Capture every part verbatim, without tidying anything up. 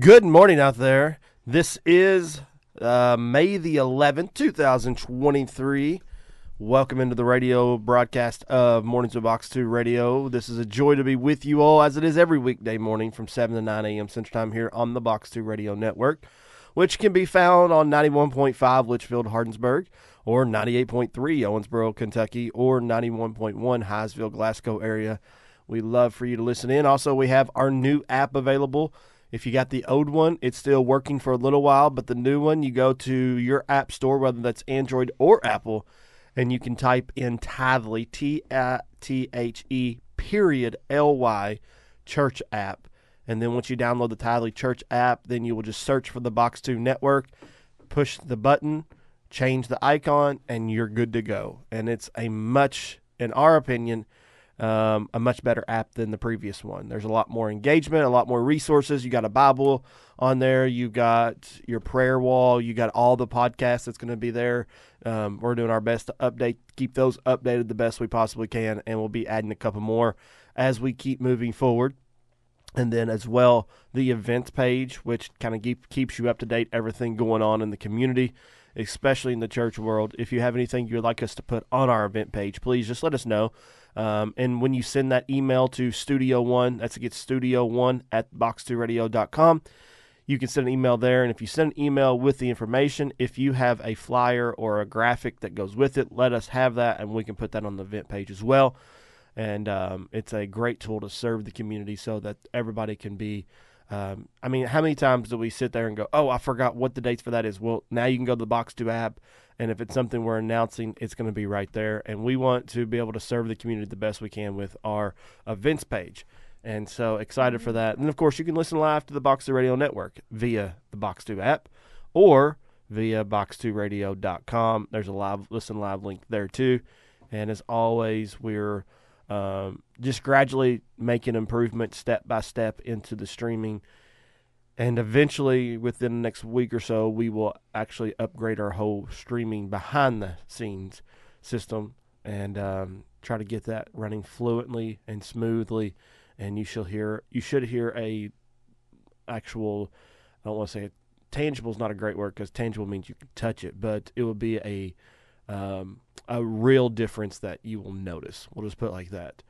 Good morning out there. This is uh, May the eleventh, two thousand twenty-three. Welcome into the radio broadcast of Morning's with Box two Radio. This is a joy to be with you all, as it is every weekday morning from seven to nine a.m. Central Time here on the Box two Radio Network, which can be found on ninety-one point five Litchfield, Hardinsburg, or ninety-eight point three Owensboro, Kentucky, or ninety-one point one Highsville, Glasgow area. We love for you to listen in. Also, we have our new app available. If you got the old one, it's still working for a little while, but the new one, you go to your app store, whether that's Android or Apple, and you can type in Tithely, T I T H E period L Y church app. And then once you download the Tithely church app, then you will just search for the Box two Network, push the button, change the icon, and you're good to go. And it's a much, in our opinion, Um, a much better app than the previous one. There's a lot more engagement, a lot more resources. You got a Bible on there. You got your prayer wall. You got all the podcasts that's going to be there. Um, we're doing our best to update, keep those updated the best we possibly can, and we'll be adding a couple more as we keep moving forward. And then as well, the events page, which kind of keep, keeps you up to date, everything going on in the community, especially in the church world. If you have anything you would like us to put on our event page, please just let us know. Um, and when you send that email to Studio One, that's to get Studio One at box two radio dot com. You can send an email there. And if you send an email with the information, if you have a flyer or a graphic that goes with it, let us have that, and we can put that on the event page as well. And um, it's a great tool to serve the community so that everybody can be Um, I mean, how many times do we sit there and go, oh, I forgot what the dates for that is? Well, now you can go to the Box two app, and if it's something we're announcing, it's going to be right there. And we want to be able to serve the community the best we can with our events page. And so excited for that. And, of course, you can listen live to the Box two Radio Network via the Box two app or via box two radio dot com. There's a live listen live link there, too. And, as always, we're Um, just gradually making improvements step by step into the streaming. And eventually, within the next week or so, we will actually upgrade our whole streaming behind the scenes system and um, try to get that running fluently and smoothly. And you shall hear, you should hear a actual, I don't want to say tangible is not a great word, because tangible means you can touch it, but it will be a Um, a real difference that you will notice. We'll just put it like that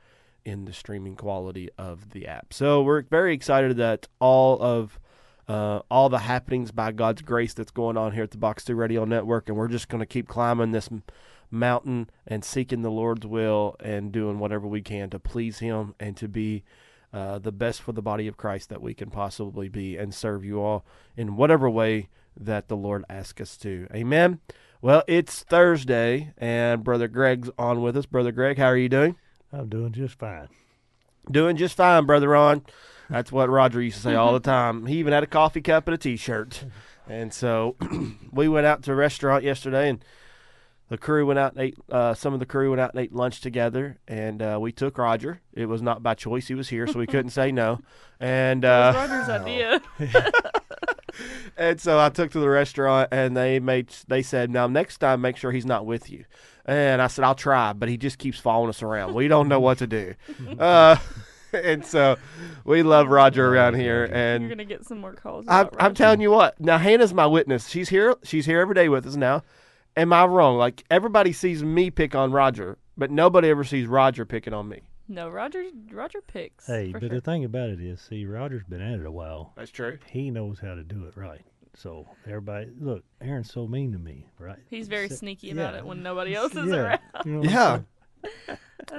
in the streaming quality of the app. So we're very excited that all of uh, all the happenings by God's grace that's going on here at the Box two Radio Network, and we're just going to keep climbing this m- mountain and seeking the Lord's will and doing whatever we can to please Him and to be uh, the best for the body of Christ that we can possibly be, and serve you all in whatever way that the Lord asks us to. Amen. Well, it's Thursday, and Brother Greg's on with us. Brother Greg, how are you doing? I'm doing just fine. Doing just fine, Brother Ron. That's what Roger used to say all the time. He even had a coffee cup and a T-shirt. And so we went out to a restaurant yesterday, and the crew went out and ate, uh, some of the crew went out and ate lunch together, and uh, we took Roger. It was not by choice. He was here, so we couldn't say no. And uh, that was Roger's idea. And so I took to the restaurant, and they made they said, now next time make sure he's not with you. And I said, I'll try, but he just keeps following us around. We don't know what to do. Uh, and so we love Roger around here. And you're gonna get some more calls. I'm, I'm telling you what. Now Hannah's my witness. She's here. She's here every day with us now. Am I wrong? Like, everybody sees me pick on Roger, but nobody ever sees Roger picking on me. No, Roger Roger picks. Hey, but sure. The thing about it is, see, Roger's been at it a while. That's true. He knows how to do it right. So, everybody, look, Aaron's so mean to me, right? He's very so, sneaky about yeah. it when nobody else is yeah. around. You know yeah.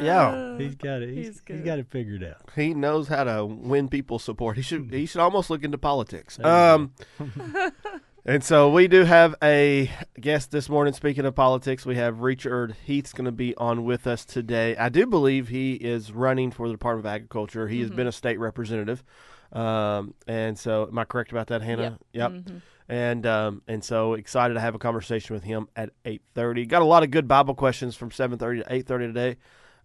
yeah. Uh, he's got it. He's, he's, he's got it figured out. He knows how to win people's support. He should he should almost look into politics. Um, and so we do have a guest this morning. Speaking of politics, we have Richard Heath's going to be on with us today. I do believe he is running for the Department of Agriculture. He mm-hmm. has been a state representative. Um, and so am I correct about that, Hannah? Yep. yep. Mm-hmm. And um, and so excited to have a conversation with him at eight thirty. Got a lot of good Bible questions from seven thirty to eight thirty today.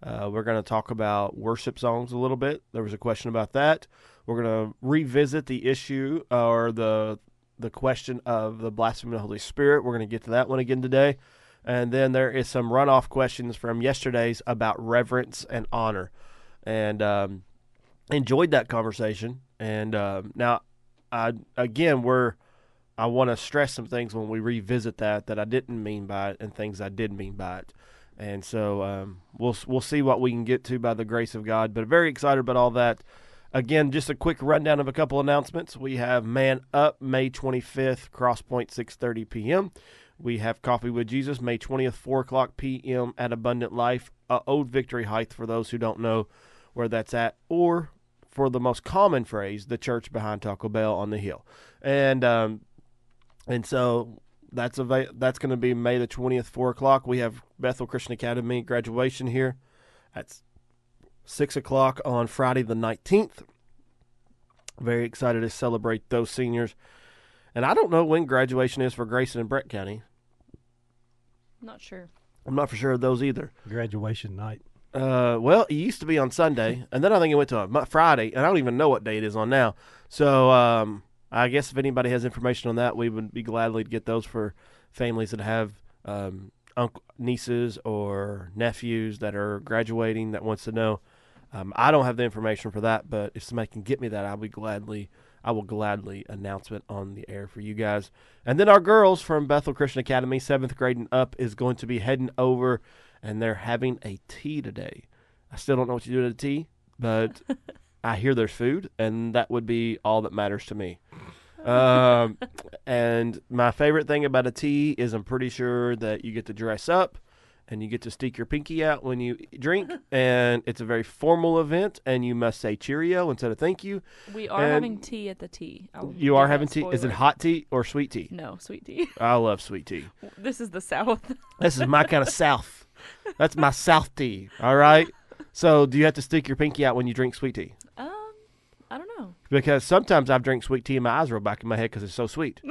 Uh, we're going to talk about worship songs a little bit. There was a question about that. We're going to revisit the issue uh, or the the question of the blasphemy of the Holy Spirit. We're going to get to that one again today. And then there is some runoff questions from yesterday's about reverence and honor. And um, enjoyed that conversation. And um, now I again, we're I want to stress some things when we revisit that that I didn't mean by it and things I did mean by it. And so um, we'll we'll see what we can get to by the grace of God. But very excited about all that. Again, just a quick rundown of a couple announcements. We have Man Up May twenty-fifth, Crosspoint, six thirty p.m. We have Coffee with Jesus May twentieth, four o'clock p.m. at Abundant Life, uh, Old Victory Heights, for those who don't know where that's at, or for the most common phrase, the church behind Taco Bell on the hill. And um, and so that's a, that's going to be May the twentieth, four o'clock. We have Bethel Christian Academy graduation here at six o'clock on Friday the nineteenth. Very excited to celebrate those seniors. And I don't know when graduation is for Grayson and Brett County. Not sure. I'm not for sure of those either. Graduation night. Uh, well, it used to be on Sunday, and then I think it went to a Friday, and I don't even know what day it is on now. So um, I guess if anybody has information on that, we would be gladly to get those for families that have um, uncle, nieces or nephews that are graduating that wants to know. Um, I don't have the information for that, but if somebody can get me that, I'll be gladly. I will gladly announce it on the air for you guys. And then our girls from Bethel Christian Academy, seventh grade and up, is going to be heading over, and they're having a tea today. I still don't know what you do to the tea, but I hear there's food, and that would be all that matters to me. Um, and my favorite thing about a tea is I'm pretty sure that you get to dress up, and you get to stick your pinky out when you drink, and it's a very formal event, and you must say cheerio instead of thank you. We are and having tea at the tea. I'll you are having spoiler. Tea. Is it hot tea or sweet tea? No, sweet tea. I love sweet tea. This is the South. This is my kind of South. That's my South tea, all right? So do you have to stick your pinky out when you drink sweet tea? Um, I don't know. Because sometimes I've drank sweet tea and my eyes roll back in my head because it's so sweet.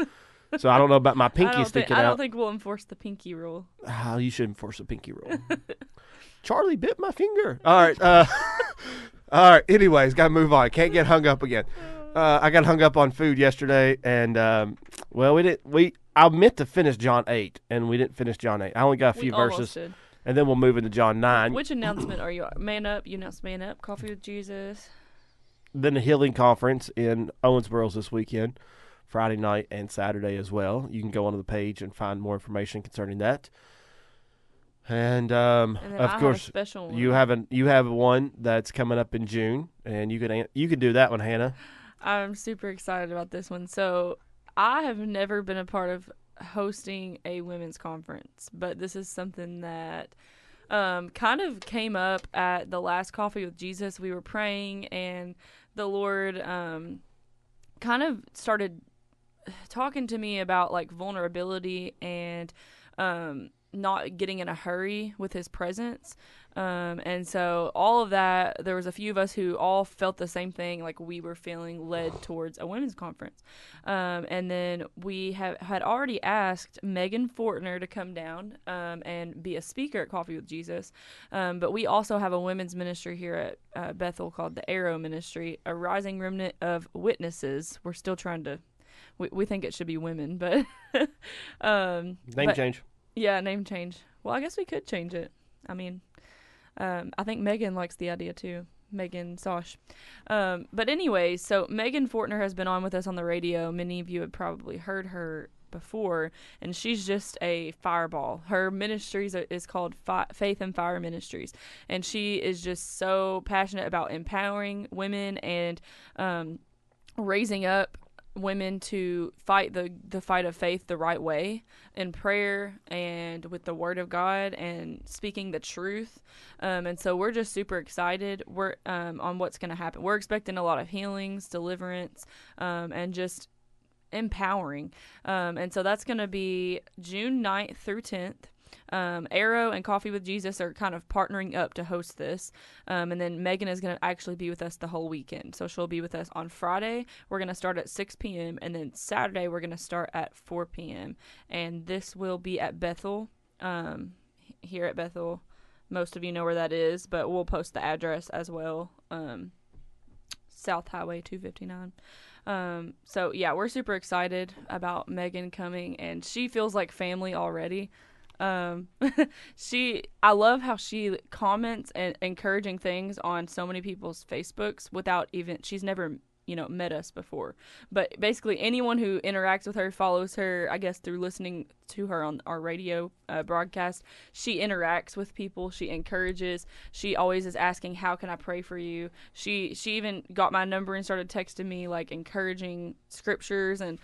So I don't know about my pinky sticking think, out. I don't think we'll enforce the pinky rule. Oh, you should enforce the pinky rule. Charlie bit my finger. All right. Uh, all right. Anyways, got to move on. Can't get hung up again. Uh, I got hung up on food yesterday, and um, well, we didn't. We I meant to finish John eight, and we didn't finish John eight. I only got a few we verses, did. And then we'll move into John nine. Which announcement are you? Man Up. You announced Man Up. Coffee with Jesus. Then the healing conference in Owensboro this weekend. Friday night and Saturday as well. You can go onto the page and find more information concerning that. And, um, and of I course, have you have a, you have one that's coming up in June, and you could you could do that one, Hannah. I'm super excited about this one. So I have never been a part of hosting a women's conference, but this is something that um, kind of came up at the last Coffee with Jesus. We were praying, and the Lord um, kind of started talking to me about like vulnerability and um not getting in a hurry with his presence, um and so all of that. There was a few of us who all felt the same thing, like we were feeling led towards a women's conference, um and then we have had already asked Megan Fortner to come down um and be a speaker at Coffee with Jesus, um but we also have a women's ministry here at uh, Bethel called the Arrow Ministry, a rising remnant of witnesses. We're still trying to We we think it should be women, but um, name but, change. Yeah, name change. Well, I guess we could change it. I mean, um, I think Megan likes the idea too. Megan Sosh. Um, but anyway, so Megan Fortner has been on with us on the radio. Many of you have probably heard her before, and she's just a fireball. Her ministries are, is called Fi- Faith and Fire Ministries, and she is just so passionate about empowering women and um, raising up women to fight the the fight of faith the right way, in prayer and with the word of God and speaking the truth, um and so we're just super excited we're um on what's going to happen. We're expecting a lot of healings, deliverance, um and just empowering, um and so that's going to be June ninth through tenth. Um, Arrow and Coffee with Jesus are kind of partnering up to host this, um, and then Megan is going to actually be with us the whole weekend. So she'll be with us on Friday. We're going to start at six p.m. and then Saturday we're going to start at four p.m. and this will be at Bethel, um, here at Bethel. Most of you know where that is, but we'll post the address as well, um, South Highway two fifty-nine. Um, so yeah, we're super excited about Megan coming, and she feels like family already. Um, she, I love how she comments and encouraging things on so many people's Facebooks without even, she's never you know, met us before. But basically anyone who interacts with her, follows her, I guess, through listening to her on our radio uh, broadcast, she interacts with people, she encourages, she always is asking, how can I pray for you? She she even got my number and started texting me, like, encouraging scriptures, and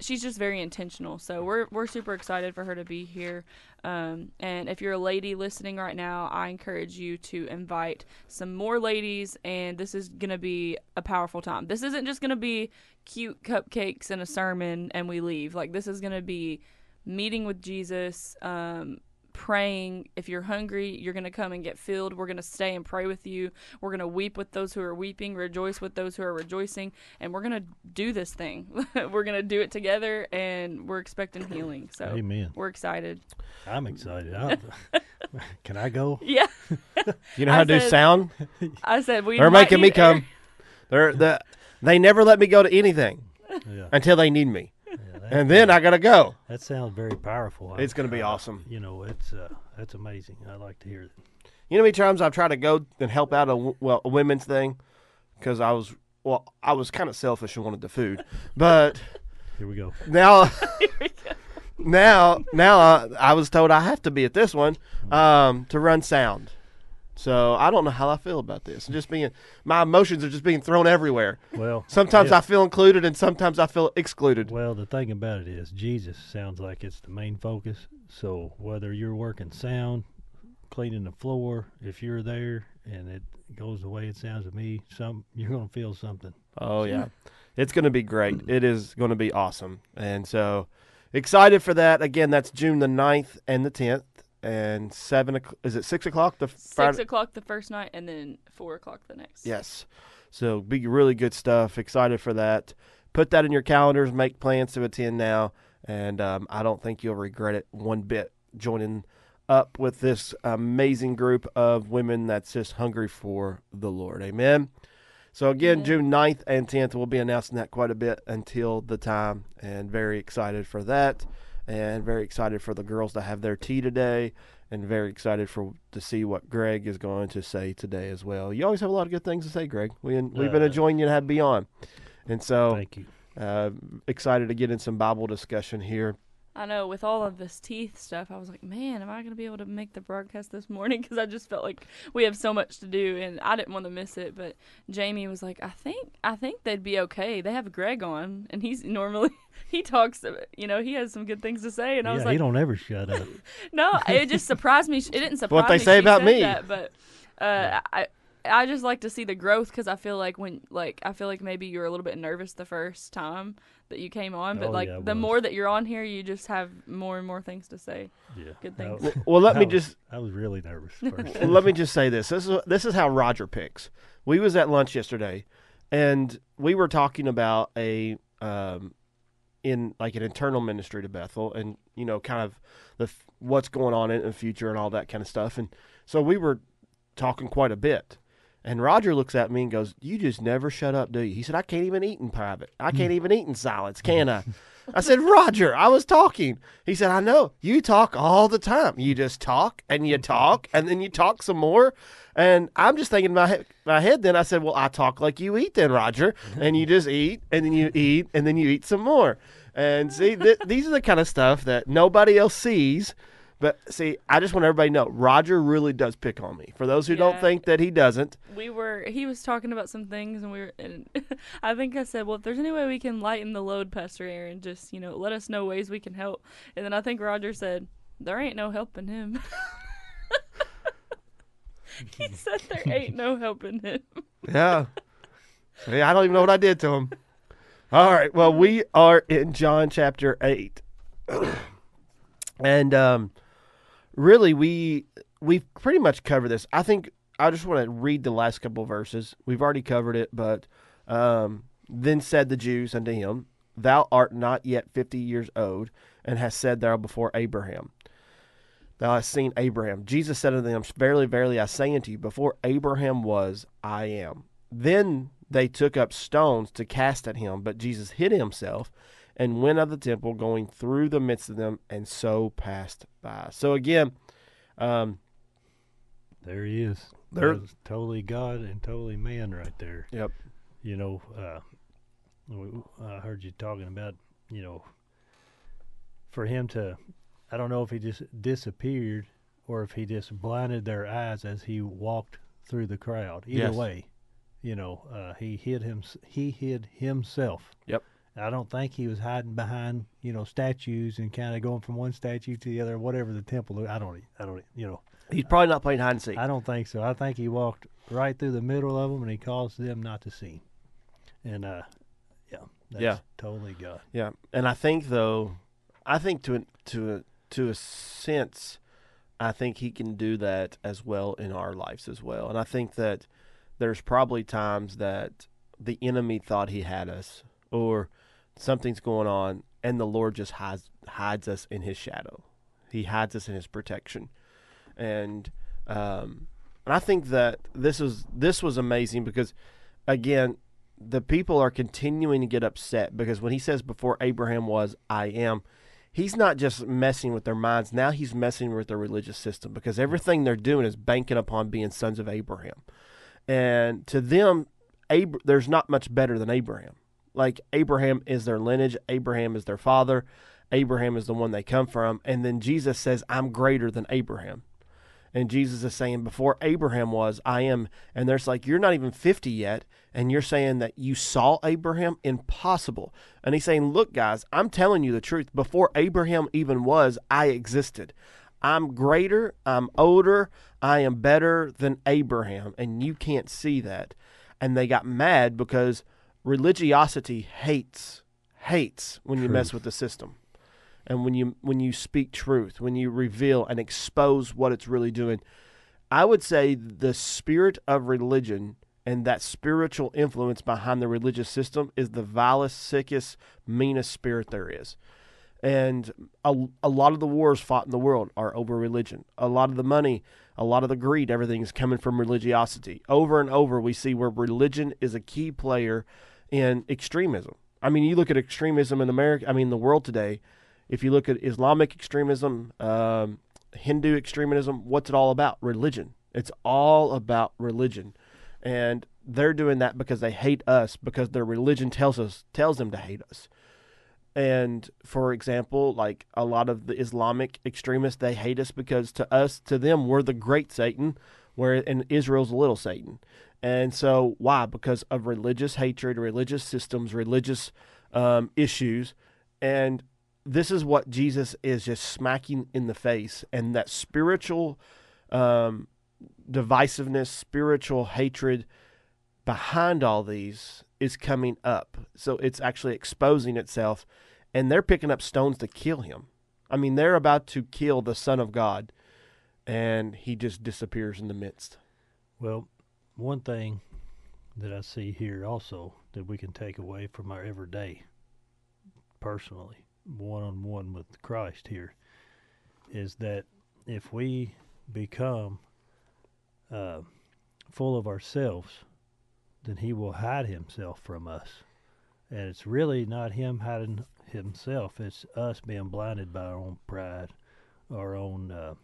she's just very intentional. So we're we're super excited for her to be here. Um, and if you're a lady listening right now, I encourage you to invite some more ladies, and this is going to be a powerful time. This isn't just going to be cute cupcakes and a sermon and we leave. Like, this is going to be meeting with Jesus, um, praying. If you're hungry, you're going to come and get filled. We're going to stay and pray with you. We're going to weep with those who are weeping, rejoice with those who are rejoicing, and we're going to do this thing. We're going to do it together, and we're expecting healing. So Amen. We're excited. I'm excited. I, can I go? Yeah. You know how I to said, do sound? I said we They're making me come. They're the, They never let me go to anything yeah. until they need me. And then I gotta go. That sounds very powerful. It's I, gonna be I, awesome. You know, it's uh, that's amazing. I like to hear it. You know, many times I've tried to go and help out a well a women's thing because I was well I was kind of selfish and wanted the food, but here we go. Now, here we go. now, now I, I was told I have to be at this one um, to run sound. So I don't know how I feel about this. Just being, my emotions are just being thrown everywhere. Well, sometimes yeah. I feel included, and sometimes I feel excluded. Well, the thing about it is, Jesus sounds like it's the main focus. So whether you're working sound, cleaning the floor, if you're there and it goes the way it sounds to me, some you're gonna feel something. Oh yeah, it's gonna be great. It is gonna be awesome, and so excited for that. Again, that's June the ninth and the tenth. And seven, is it six o'clock? The Friday? Six o'clock the first night, and then four o'clock the next. Yes. So be really good stuff. Excited for that. Put that in your calendars. Make plans to attend now. And um, I don't think you'll regret it one bit joining up with this amazing group of women that's just hungry for the Lord. Amen. So again, Amen. June ninth and tenth, we'll be announcing that quite a bit until the time. And very excited for that. And very excited for the girls to have their tea today, and very excited for to see what Greg is going to say today as well. You always have a lot of good things to say, Greg. We, we've uh, been enjoying you to have beyond. And so thank you. Uh, excited to get in some Bible discussion here. I know, with all of this teeth stuff, I was like, man, am I going to be able to make the broadcast this morning? Because I just felt like we have so much to do, and I didn't want to miss it. But Jamie was like, I think I think they'd be okay. They have Greg on, and he's normally, he talks, you know, he has some good things to say. And yeah, I was like, he don't ever shut up. No, it just surprised me. It didn't surprise me. What they me say about me. That, but uh, I I just like to see the growth, because I feel like when, like, I feel like maybe you were a little bit nervous the first time that you came on, but oh, like yeah, the was. more that you're on here, you just have more and more things to say. Yeah, good things. Well, well let I me was, just. I was really nervous. First. Let me just say this: this is this is how Roger picks. We was at lunch yesterday, and we were talking about a um, in like an internal ministry to Bethel, and you know, kind of the what's going on in the future and all that kind of stuff. And so we were talking quite a bit. And Roger looks at me and goes, you just never shut up, do you? He said, I can't even eat in private. I can't even eat in silence, can I? I said, Roger, I was talking. He said, I know. You talk all the time. You just talk, and you talk, and then you talk some more. And I'm just thinking in my, he- my head then, I said, well, I talk like you eat then, Roger. And you just eat, and then you eat, and then you eat some more. And see, th- these are the kind of stuff that nobody else sees. But, see, I just want everybody to know, Roger really does pick on me. For those who yeah. don't think that he doesn't. We were, he was talking about some things, and we were, and I think I said, well, if there's any way we can lighten the load, Pastor Aaron, just, you know, let us know ways we can help. And then I think Roger said, there ain't no helping him. He said there ain't no helping him. Yeah. See, I don't even know what I did to him. All right. Well, we are in John chapter eight. And, um... Really, we we've pretty much covered this. I think I just want to read the last couple of verses. We've already covered it, but um, then said the Jews unto him, thou art not yet fifty years old, and hast said thou before Abraham. Thou hast seen Abraham. Jesus said unto them, verily, verily, I say unto you, before Abraham was, I am. Then they took up stones to cast at him, but Jesus hid himself, and went of the temple, going through the midst of them, and so passed by. So again, um, there he is. There's totally God and totally man right there. Yep. you know, uh, I heard you talking about, you know, for him to, I don't know if he just disappeared or if he just blinded their eyes as he walked through the crowd. Either yes. way, you know, uh, he hid him. He hid himself. Yep. I don't think he was hiding behind, you know, statues and kind of going from one statue to the other, whatever the temple. I don't, I don't, you know. He's probably not playing hide and seek. I don't think so. I think he walked right through the middle of them, and he caused them not to see. And, uh, yeah, that's yeah. totally God. Yeah, and I think, though, I think to a, to a, to a sense, I think he can do that as well in our lives as well. And I think that there's probably times that the enemy thought he had us or something's going on, and the Lord just hides hides us in his shadow. He hides us in his protection. And um, and I think that this is this was amazing because, again, the people are continuing to get upset because when he says before Abraham was, I am, he's not just messing with their minds. Now he's messing with their religious system because everything they're doing is banking upon being sons of Abraham. And to them, Ab- there's not much better than Abraham. Like, Abraham is their lineage. Abraham is their father. Abraham is the one they come from. And then Jesus says, I'm greater than Abraham. And Jesus is saying, before Abraham was, I am. And there's like, you're not even fifty yet, and you're saying that you saw Abraham? Impossible. And he's saying, look, guys, I'm telling you the truth. Before Abraham even was, I existed. I'm greater. I'm older. I am better than Abraham. And you can't see that. And they got mad because religiosity hates, hates when you truth. mess with the system. And when you when you speak truth, when you reveal and expose what it's really doing, I would say the spirit of religion and that spiritual influence behind the religious system is the vilest, sickest, meanest spirit there is. And a, a lot of the wars fought in the world are over religion. A lot of the money, a lot of the greed, everything is coming from religiosity. Over and over, we see where religion is a key player in extremism. I mean, you look at extremism in America, I mean, the world today. If you look at Islamic extremism, um, Hindu extremism, what's it all about? Religion. It's all about religion. And they're doing that because they hate us, because their religion tells us tells them to hate us. And, for example, like a lot of the Islamic extremists, they hate us because to us, to them, we're the great Satan, where and Israel's a little Satan. And so why? Because of religious hatred, religious systems, religious um, issues, and this is what Jesus is just smacking in the face, and that spiritual um, divisiveness, spiritual hatred behind all these is coming up. So it's actually exposing itself, and they're picking up stones to kill him. I mean, they're about to kill the Son of God, and he just disappears in the midst. Well, one thing that I see here also that we can take away from our everyday, personally, one-on-one with Christ here, is that if we become uh, full of ourselves, then he will hide himself from us. And it's really not him hiding himself. It's us being blinded by our own pride, our own, uh,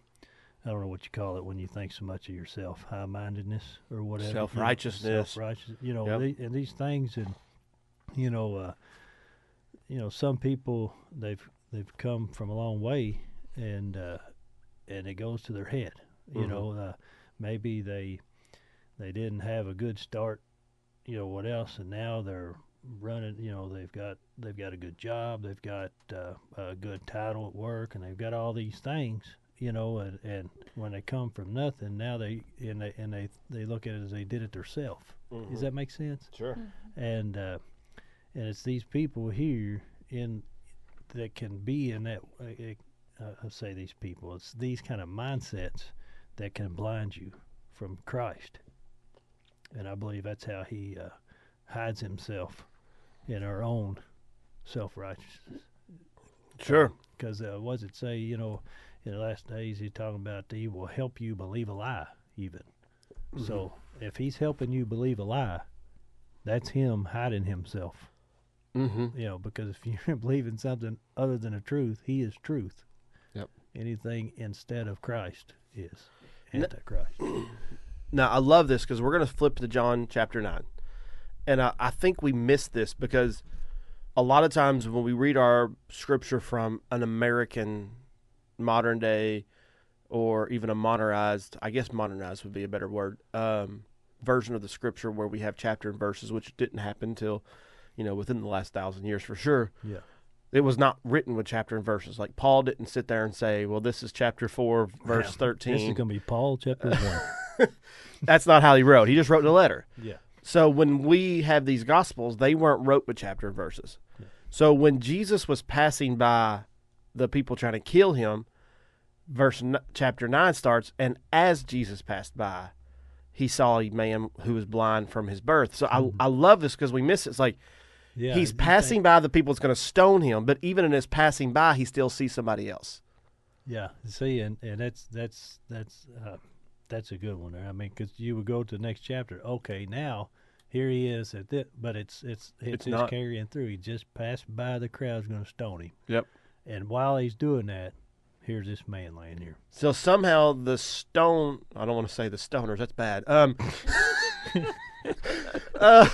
I don't know what you call it when you think so much of yourself, high-mindedness or whatever. Self-righteousness. Self-righteous, you know, yep. the, and these things, and, you know, uh, you know, some people, they've they've come from a long way, and uh, and it goes to their head. You mm-hmm. know, uh, maybe they they didn't have a good start. You know what else? And now they're running. You know, they've got they've got a good job. They've got uh, a good title at work, and they've got all these things. You know, and, and when they come from nothing, now they and they and they, they look at it as they did it themselves. Mm-hmm. Does that make sense? Sure. Mm-hmm. And. Uh, And it's these people here in that can be in that, uh, I say these people, it's these kind of mindsets that can blind you from Christ. And I believe that's how he uh, hides himself in our own self-righteousness. Sure. Because uh, what does it say, you know, in the last days he's talking about he will help you believe a lie even. Mm-hmm. So if he's helping you believe a lie, that's him hiding himself. Mm-hmm. You know, because if you're believing something other than the truth, he is truth. Yep. Anything instead of Christ is antichrist. Now, I love this because we're going to flip to John chapter nine. and I, I think we miss this because a lot of times when we read our scripture from an American modern day or even a modernized, I guess modernized would be a better word, um, version of the scripture where we have chapter and verses, which didn't happen until, you know, within the last thousand years for sure. Yeah. It was not written with chapter and verses. Like, Paul didn't sit there and say, well, this is chapter four, verse yeah. thirteen. This is going to be Paul, chapter one. That's not how he wrote. He just wrote the letter. Yeah. So when we have these Gospels, they weren't wrote with chapter and verses. Yeah. So when Jesus was passing by the people trying to kill him, verse n- chapter nine starts, and as Jesus passed by, he saw a man who was blind from his birth. So mm-hmm. I, I love this because we miss it. It's like, yeah, he's passing think. by the people that's going to stone him, but even in his passing by, he still sees somebody else. Yeah, see, and, and that's that's that's uh, that's a good one there. I mean, because you would go to the next chapter. Okay, now here he is at this, but it's it's it's, it's, it's not carrying through. He just passed by the crowd's going to stone him. Yep. And while he's doing that, here's this man laying here. So somehow the stone. I don't want to say the stoners. That's bad. Um. uh.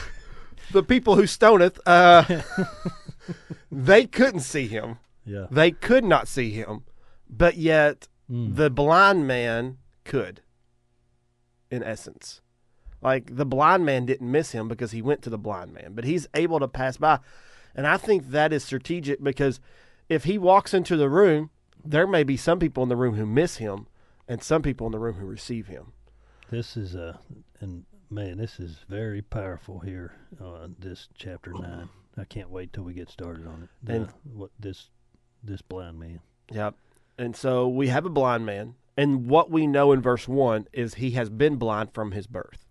The people who stoneth, uh, they couldn't see him. Yeah. They could not see him, but yet mm. the blind man could, in essence. Like, the blind man didn't miss him because he went to the blind man, but he's able to pass by. And I think that is strategic because if he walks into the room, there may be some people in the room who miss him and some people in the room who receive him. This is a... an Man, this is very powerful here on this chapter nine. I can't wait till we get started on it. The, and, what, this this blind man. Yep. And so we have a blind man, and what we know in verse one is he has been blind from his birth.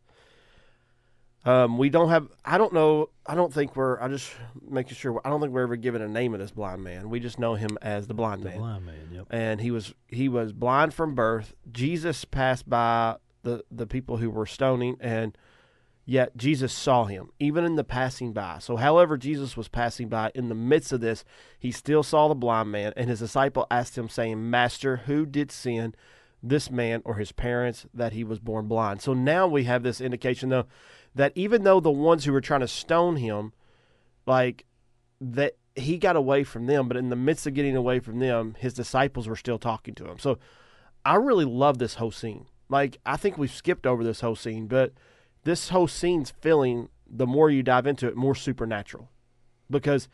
Um, we don't have, I don't know, I don't think we're, I just making sure, I don't think we're ever given a name of this blind man. We just know him as the blind the man. The blind man, yep. And he was, he was blind from birth. Jesus passed by The, the people who were stoning, and yet Jesus saw him, even in the passing by. So however Jesus was passing by, in the midst of this, he still saw the blind man, and his disciple asked him, saying, Master, who did sin, this man or his parents, that he was born blind? So now we have this indication, though, that even though the ones who were trying to stone him, like, that he got away from them, but in the midst of getting away from them, his disciples were still talking to him. So I really love this whole scene. Like, I think we've skipped over this whole scene, but this whole scene's feeling, the more you dive into it, more supernatural. Because,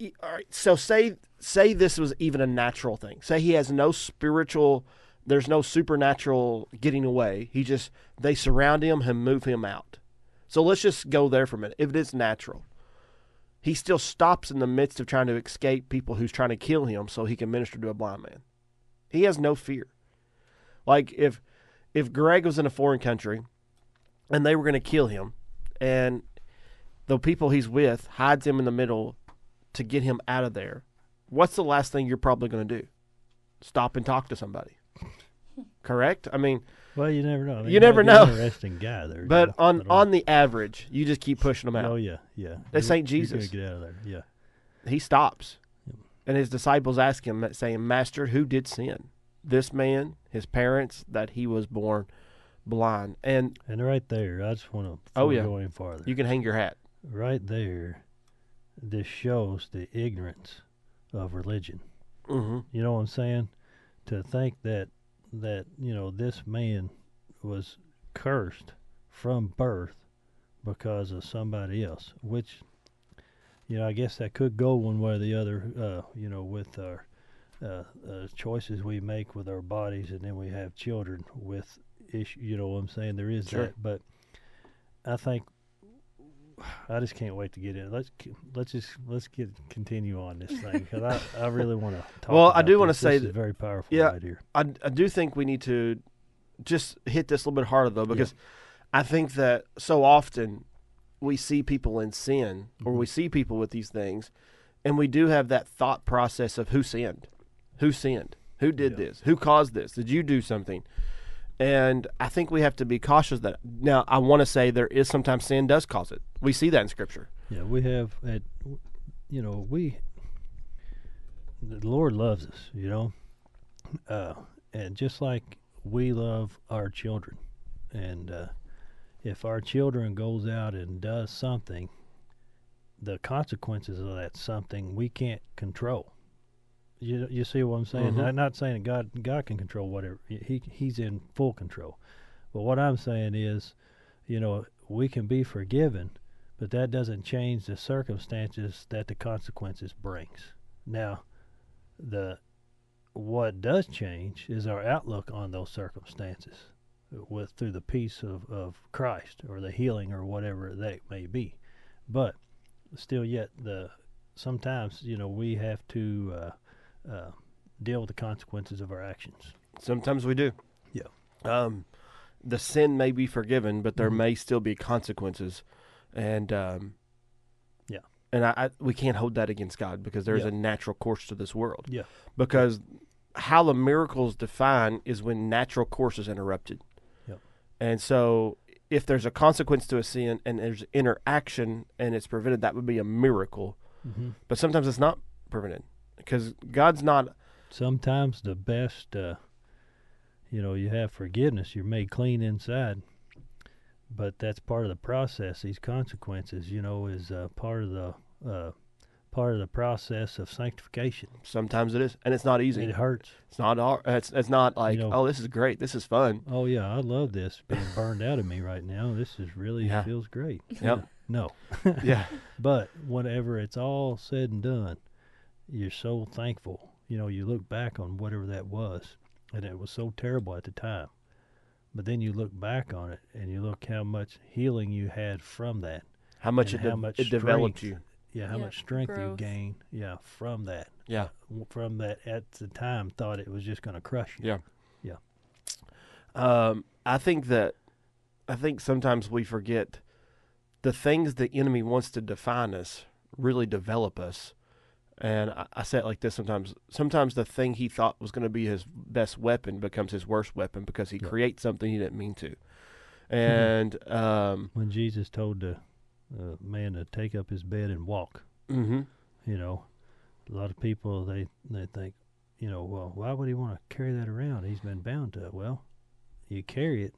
all right, so say say this was even a natural thing. Say he has no spiritual, there's no supernatural getting away. He just, they surround him and move him out. So let's just go there for a minute. If it is natural, he still stops in the midst of trying to escape people who's trying to kill him so he can minister to a blind man. He has no fear. Like, if... If Greg was in a foreign country and they were going to kill him and the people he's with hides him in the middle to get him out of there, what's the last thing you're probably going to do? Stop and talk to somebody. Correct? I mean... Well, you never know. I mean, you never know. Interesting guy there. But you know, on, on the average, you just keep pushing him out. Oh, yeah, yeah. That's ain't Jesus. Get out of there, yeah. He stops. Yep. And his disciples ask him, saying, Master, who did sin? This man, his parents, that he was born blind. And and right there, I just want to oh yeah. go any farther. You can hang your hat. Right there, this shows the ignorance of religion. Mm-hmm. You know what I'm saying? To think that, that, you know, this man was cursed from birth because of somebody else, which, you know, I guess that could go one way or the other, uh, you know, with our... Uh, uh, choices we make with our bodies, and then we have children with issue. You know what I'm saying? There is sure. that, but I think I just can't wait to get in. Let's let's just let's get continue on this thing because I, I really want to talk. Well, about I do want to say this that, is very powerful. Yeah, right here. I I do think we need to just hit this a little bit harder though because yeah. I think that so often we see people in sin mm-hmm. or we see people with these things, and we do have that thought process of who sinned. Who sinned? Who did yeah. this? Who caused this? Did you do something? And I think we have to be cautious that. Now, I want to say there is sometimes sin does cause it. We see that in Scripture. Yeah, we have, at, you know, we, the Lord loves us, you know. Uh, and just like we love our children. And, uh, if our children goes out and does something, the consequences of that something we can't control. You you see what I'm saying? Mm-hmm. I'm not saying that God God can control whatever. He He's in full control. But what I'm saying is, you know, we can be forgiven, but that doesn't change the circumstances that the consequences brings. Now, the what does change is our outlook on those circumstances with through the peace of, of Christ or the healing or whatever that may be. But still yet, the sometimes, you know, we have to... Uh, Uh, deal with the consequences of our actions. Sometimes we do. Yeah. Um, the sin may be forgiven, but there mm-hmm. may still be consequences, and um, yeah, and I, I we can't hold that against God because there's yeah. a natural course to this world. Yeah. Because how the miracles define is when natural course is interrupted. Yeah. And so if there's a consequence to a sin and there's interaction and it's prevented, that would be a miracle. Mm-hmm. But sometimes it's not prevented. Because God's not... Sometimes the best, uh, you know, you have forgiveness. You're made clean inside. But that's part of the process. These consequences, you know, is uh, part of the uh, part of the process of sanctification. Sometimes it is. And it's not easy. It hurts. It's not hard. It's, it's not like, you know, oh, this is great. This is fun. Oh, yeah. I love this being burned out of me right now. This is really yeah. feels great. Yep. No. yeah. But whenever it's all said and done, you're so thankful. You know, you look back on whatever that was, and it was so terrible at the time. But then you look back on it, and you look how much healing you had from that. How much it, how de- much it strength, developed you. Yeah, how yeah, much strength growth. you gained yeah, from that. Yeah. From that at the time thought it was just going to crush you. Yeah. Yeah. Um, I think that, I think sometimes we forget the things the enemy wants to define us really develop us. And I, I say it like this sometimes. Sometimes the thing he thought was going to be his best weapon becomes his worst weapon because he yeah. creates something he didn't mean to. And mm-hmm. um, when Jesus told the uh, man to take up his bed and walk, mm-hmm. you know, a lot of people, they, they think, you know, well, why would he want to carry that around? He's been bound to it. Well, you carry it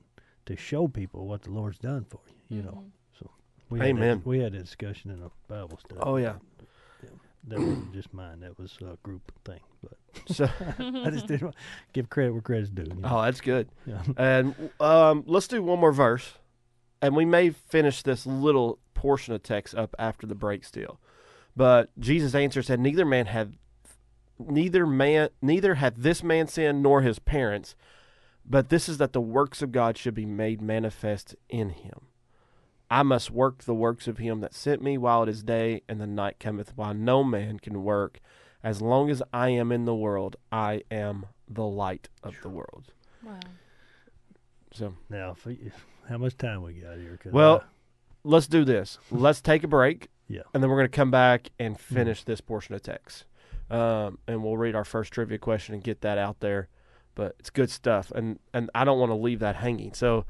to show people what the Lord's done for you, you mm-hmm. know. So we Amen. Had that, we had a discussion in a Bible study. Oh, yeah. That wasn't just mine. That was a group thing. But so I just didn't give credit where credit's due. You know? Oh, that's good. Yeah. And um, let's do one more verse, and we may finish this little portion of text up after the break still. But Jesus answered, said, "Neither man had, neither man, neither had this man sinned nor his parents, but this is that the works of God should be made manifest in him. I must work the works of him that sent me while it is day, and the night cometh while no man can work. As long as I am in the world, I am the light of the world." Wow. So now, how much time we got here? Well, I... let's do this. Let's take a break, yeah, and then we're going to come back and finish mm-hmm. this portion of text. Um, and we'll read our first trivia question and get that out there. But it's good stuff, and, and I don't want to leave that hanging. So...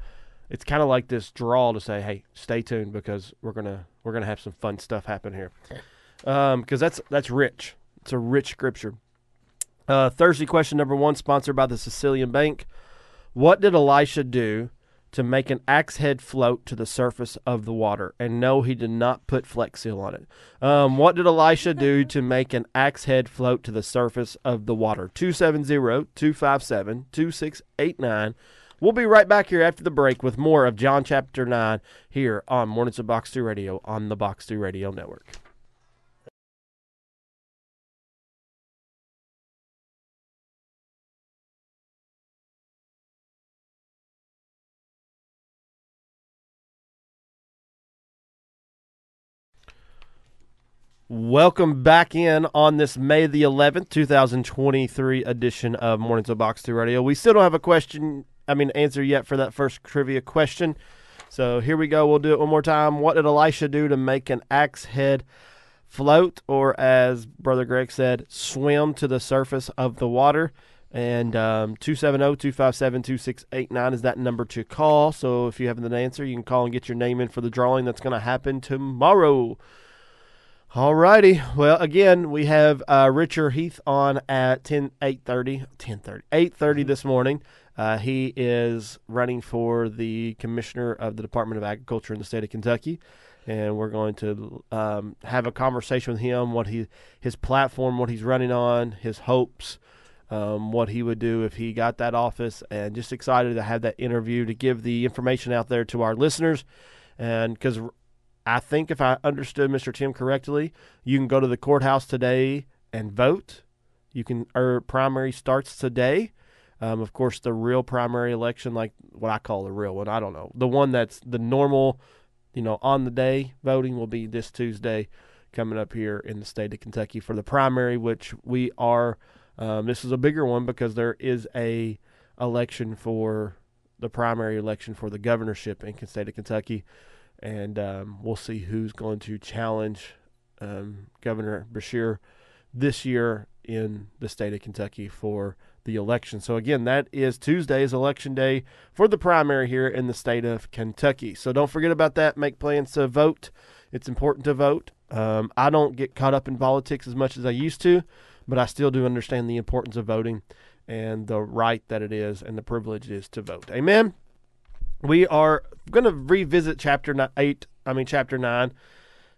it's kind of like this draw to say, "Hey, stay tuned because we're gonna we're gonna have some fun stuff happen here," because um, that's that's rich. It's a rich scripture. Uh, Thursday question number one, sponsored by the Sicilian Bank. What did Elisha do to make an axe head float to the surface of the water? And no, he did not put Flex Seal on it. Um, what did Elisha do to make an axe head float to the surface of the water? two seven zero, two five seven, two six eight nine. We'll be right back here after the break with more of John chapter nine here on Mornings with Box two Radio on the Box two Radio Network. Welcome back in on this May the eleventh, two thousand twenty-three edition of Mornings with Box two Radio. We still don't have a question I mean, answer yet for that first trivia question. So here we go. We'll do it one more time. What did Elisha do to make an axe head float, or as Brother Greg said, swim to the surface of the water? And um, two seven zero, two five seven, two six eight nine is that number to call. So if you haven't an answer, you can call and get your name in for the drawing. That's going to happen tomorrow. All righty. Well, again, we have uh, Richard Heath on at ten eight thirty, ten thirty, eight thirty this morning. Uh, he is running for the commissioner of the Department of Agriculture in the state of Kentucky, and we're going to um, have a conversation with him, what he, his platform, what he's running on, his hopes, um, what he would do if he got that office, and just excited to have that interview to give the information out there to our listeners. And because I think if I understood Mister Tim correctly, you can go to the courthouse today and vote. You can, our primary starts today. Um, of course, the real primary election, like what I call the real one, I don't know. The one that's the normal, you know, on the day voting will be this Tuesday coming up here in the state of Kentucky for the primary, which we are, um, this is a bigger one because there is a election for the primary election for the governorship in the state of Kentucky. And um, we'll see who's going to challenge um, Governor Beshear this year in the state of Kentucky for the election. So again, that is Tuesday's election day for the primary here in the state of Kentucky. So don't forget about that. Make plans to vote. It's important to vote. Um, I don't get caught up in politics as much as I used to, but I still do understand the importance of voting and the right that it is and the privilege it is to vote. Amen. We are going to revisit chapter eight, I mean chapter nine.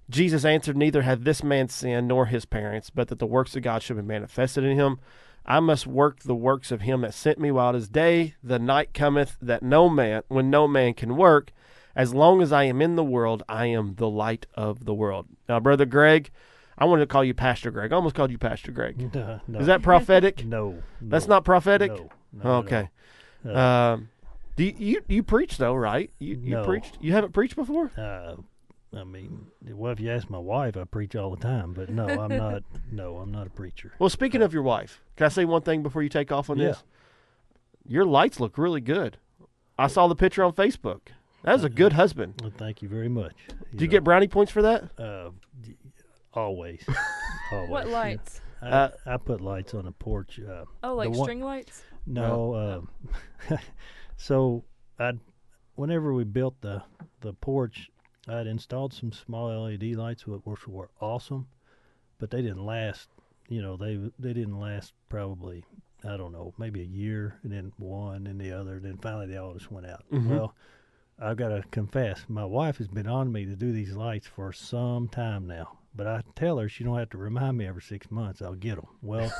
Jesus answered, "Neither hath this man sinned nor his parents, but that the works of God should be manifested in him. I must work the works of him that sent me while it is day. The night cometh that no man, when no man can work. As long as I am in the world, I am the light of the world." Now, Brother Greg, I wanted to call you Pastor Greg. I almost called you Pastor Greg. No, no. Is that prophetic? no, no. That's not prophetic? No. no okay. No. Um, do you, you, you preach, though, right? You, you no. preached. You haven't preached before? Uh I mean, well, if you ask my wife, I preach all the time, but no, I'm not, no, I'm not a preacher. Well, speaking of your wife, can I say one thing before you take off on yeah. this? Your lights look really good. I saw the picture on Facebook. That was a good husband. Well, thank you very much. You Do you know, get brownie points for that? Uh, always. always. What lights? I, uh, I put lights on the porch. Uh, oh, like one, string lights? No. Oh. Uh, so I, whenever we built the, the porch, I had installed some small L E D lights, which were awesome, but they didn't last, you know, they they didn't last probably, I don't know, maybe a year, and then one, and the other, and then finally they all just went out. Mm-hmm. Well, I've got to confess, my wife has been on me to do these lights for some time now, but I tell her she don't have to remind me every six months, I'll get them. Well,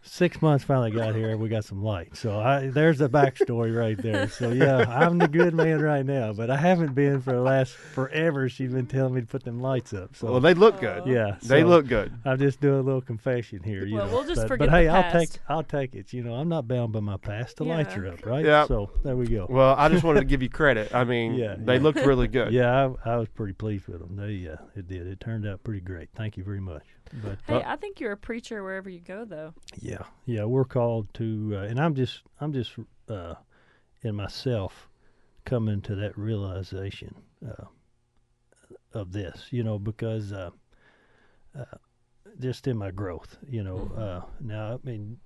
six months finally got here, and we got some lights. So I, there's the backstory right there. So, yeah, I'm the good man right now, but I haven't been for the last forever. She's been telling me to put them lights up. So, well, they look good. Yeah. So they look good. I'm just doing a little confession here. You well, know, we'll just but, forget But, hey, the past. I'll, take, I'll take it. You know, I'm not bound by my past. The yeah. lights are up, right? Yeah. So there we go. Well, I just wanted to give you credit. I mean, yeah, they yeah. looked really good. Yeah, I, I was pretty pleased with them. They, uh, it did. It turned out pretty great. Thank you very much. But, hey, uh, I think you're a preacher wherever you go, though. Yeah, yeah, we're called to, uh, and I'm just, I'm just, uh, in myself, coming to that realization uh, of this, you know, because uh, uh, just in my growth, you know. Uh, now, I mean,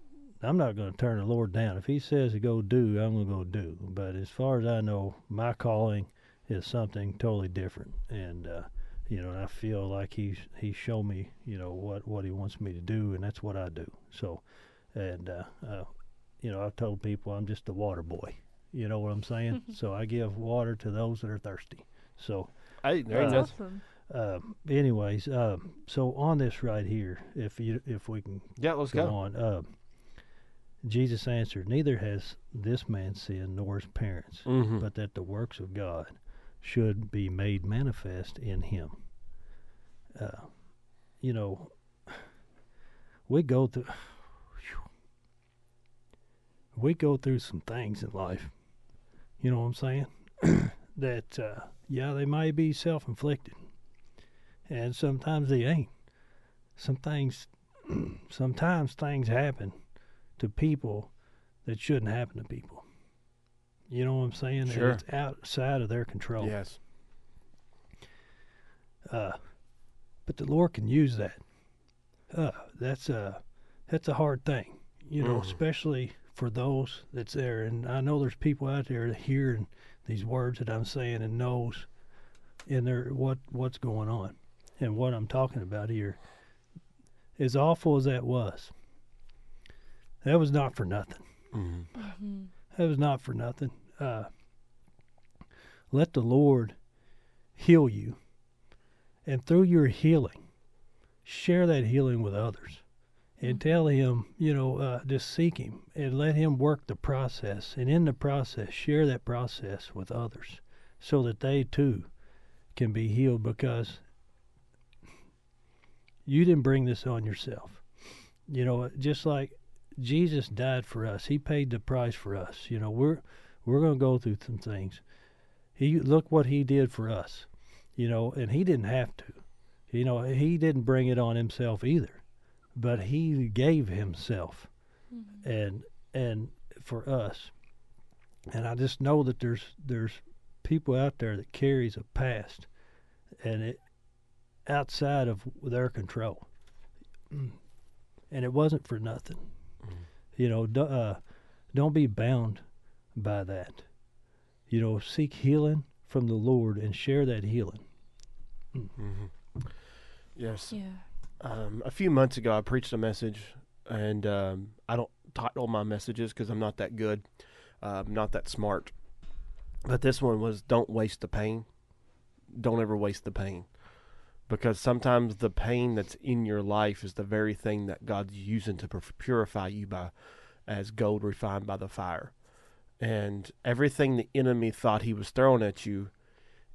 I'm not going to turn the Lord down. If He says to go do, I'm going to go do. But as far as I know, my calling is something totally different, and. Uh, You know, and I feel like he's he showed me, you know, what, what he wants me to do, and that's what I do. So, and, uh, uh, you know, I've told people I'm just a water boy. You know what I'm saying? So I give water to those that are thirsty. So, I, that's uh, awesome. Uh, anyways, uh, so on this right here, if you if we can yeah, let's go, go. on. Uh, Jesus answered, "Neither has this man sinned nor his parents, mm-hmm. but that the works of God should be made manifest in him." Uh, you know, we go through we go through some things in life. You know what I'm saying? that uh, yeah, they may be self-inflicted, and sometimes they ain't. Some things, sometimes things happen to people that shouldn't happen to people. You know what I'm saying? Sure. It's outside of their control. Yes. Uh, but the Lord can use that. Uh, that's a that's a hard thing, you know, mm-hmm. especially for those that's there. And I know there's people out there that hearing these words that I'm saying and knows in their what what's going on and what I'm talking about here. As awful as that was, that was not for nothing. Mm-hmm. Mm-hmm. That was not for nothing. Uh, let the Lord heal you. And through your healing, share that healing with others. And tell him, you know, uh, just seek him and let him work the process. And in the process, share that process with others so that they too can be healed, because you didn't bring this on yourself. You know, just like Jesus died for us. He paid the price for us. You know, we're we're going to go through some things. He look what he did for us, you know, and he didn't have to. You know, he didn't bring it on himself either, but he gave himself mm-hmm. and and for us. And I just know that there's there's people out there that carries a past and it outside of their control. And it wasn't for nothing. Mm-hmm. You know, d- uh, don't be bound by that. You know, seek healing from the Lord and share that healing. Mm-hmm. Yes. Yeah. Um, a few months ago, I preached a message, and um, I don't title my messages because I'm not that good, uh, I'm not that smart. But this one was, don't waste the pain. Don't ever waste the pain. Because sometimes the pain that's in your life is the very thing that God's using to purify you by, as gold refined by the fire. And everything the enemy thought he was throwing at you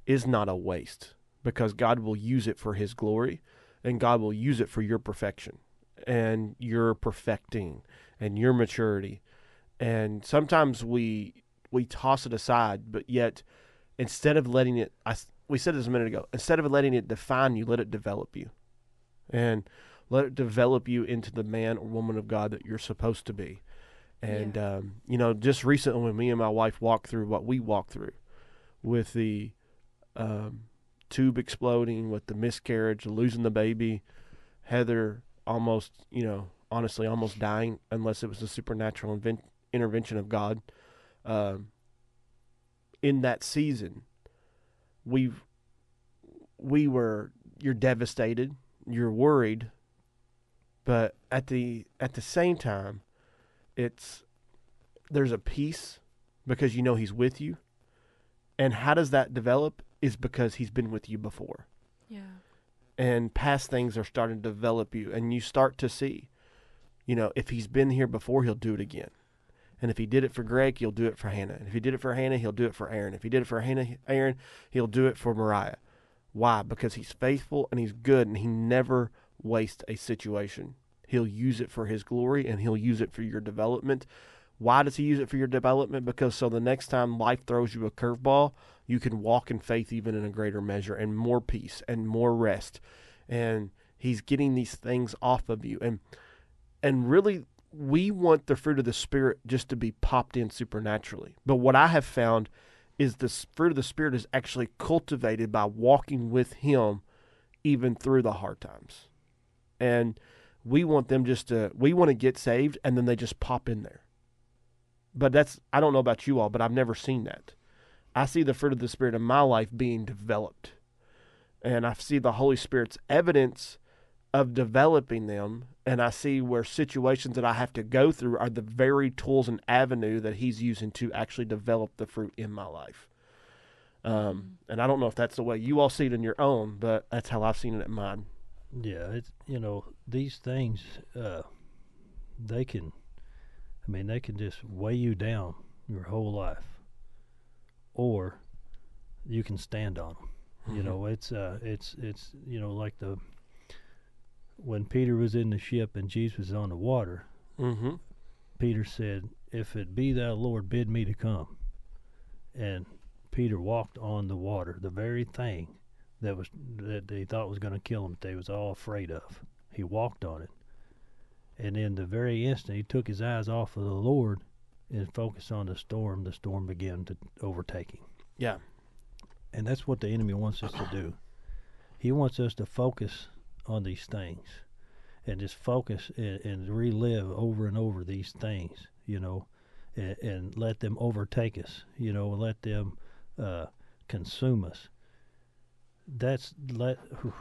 is not a waste, because God will use it for his glory, and God will use it for your perfection and your perfecting and your maturity. And sometimes we we toss it aside, but yet instead of letting it... I, We said this a minute ago. Instead of letting it define you, let it develop you. And let it develop you into the man or woman of God that you're supposed to be. And, yeah. um, you know, just recently when me and my wife walked through what we walked through with the um, tube exploding, with the miscarriage, losing the baby, Heather almost, you know, honestly almost dying, unless it was a supernatural invent- intervention of God. Um, in that season... We, we were. You're devastated. You're worried. But at the at the same time, it's there's a peace because you know He's with you. And how does that develop? Is because He's been with you before. Yeah. And past things are starting to develop you, and you start to see, you know, if He's been here before, He'll do it again. And if he did it for Greg, he'll do it for Hannah. And if he did it for Hannah, he'll do it for Aaron. If he did it for Hannah, Aaron, he'll do it for Mariah. Why? Because he's faithful and he's good, and he never wastes a situation. He'll use it for his glory, and he'll use it for your development. Why does he use it for your development? Because so the next time life throws you a curveball, you can walk in faith even in a greater measure, and more peace and more rest. And he's getting these things off of you. And and really... we want the fruit of the Spirit just to be popped in supernaturally. But what I have found is the fruit of the Spirit is actually cultivated by walking with Him even through the hard times. And we want them just to, we want to get saved and then they just pop in there. But that's, I don't know about you all, but I've never seen that. I see the fruit of the Spirit in my life being developed. And I see the Holy Spirit's evidence of developing them, and I see where situations that I have to go through are the very tools and avenue that he's using to actually develop the fruit in my life. Um, and I don't know if that's the way you all see it in your own, but that's how I've seen it in mine. Yeah, it's, you know, these things, uh, they can, I mean, they can just weigh you down your whole life, or you can stand on them. Mm-hmm. You know, it's, uh, it's, it's, you know, like the, when Peter was in the ship and Jesus was on the water, mm-hmm. Peter said, if it be thou, Lord, bid me to come. And Peter walked on the water, the very thing that was that they thought was going to kill him, that they was all afraid of. He walked on it. And in the very instant, he took his eyes off of the Lord and focused on the storm. The storm began to overtake him. Yeah. And that's what the enemy wants us to do. He wants us to focus on these things and just focus and, and relive over and over these things, you know, and, and let them overtake us, you know, let them uh, consume us. That's let whew.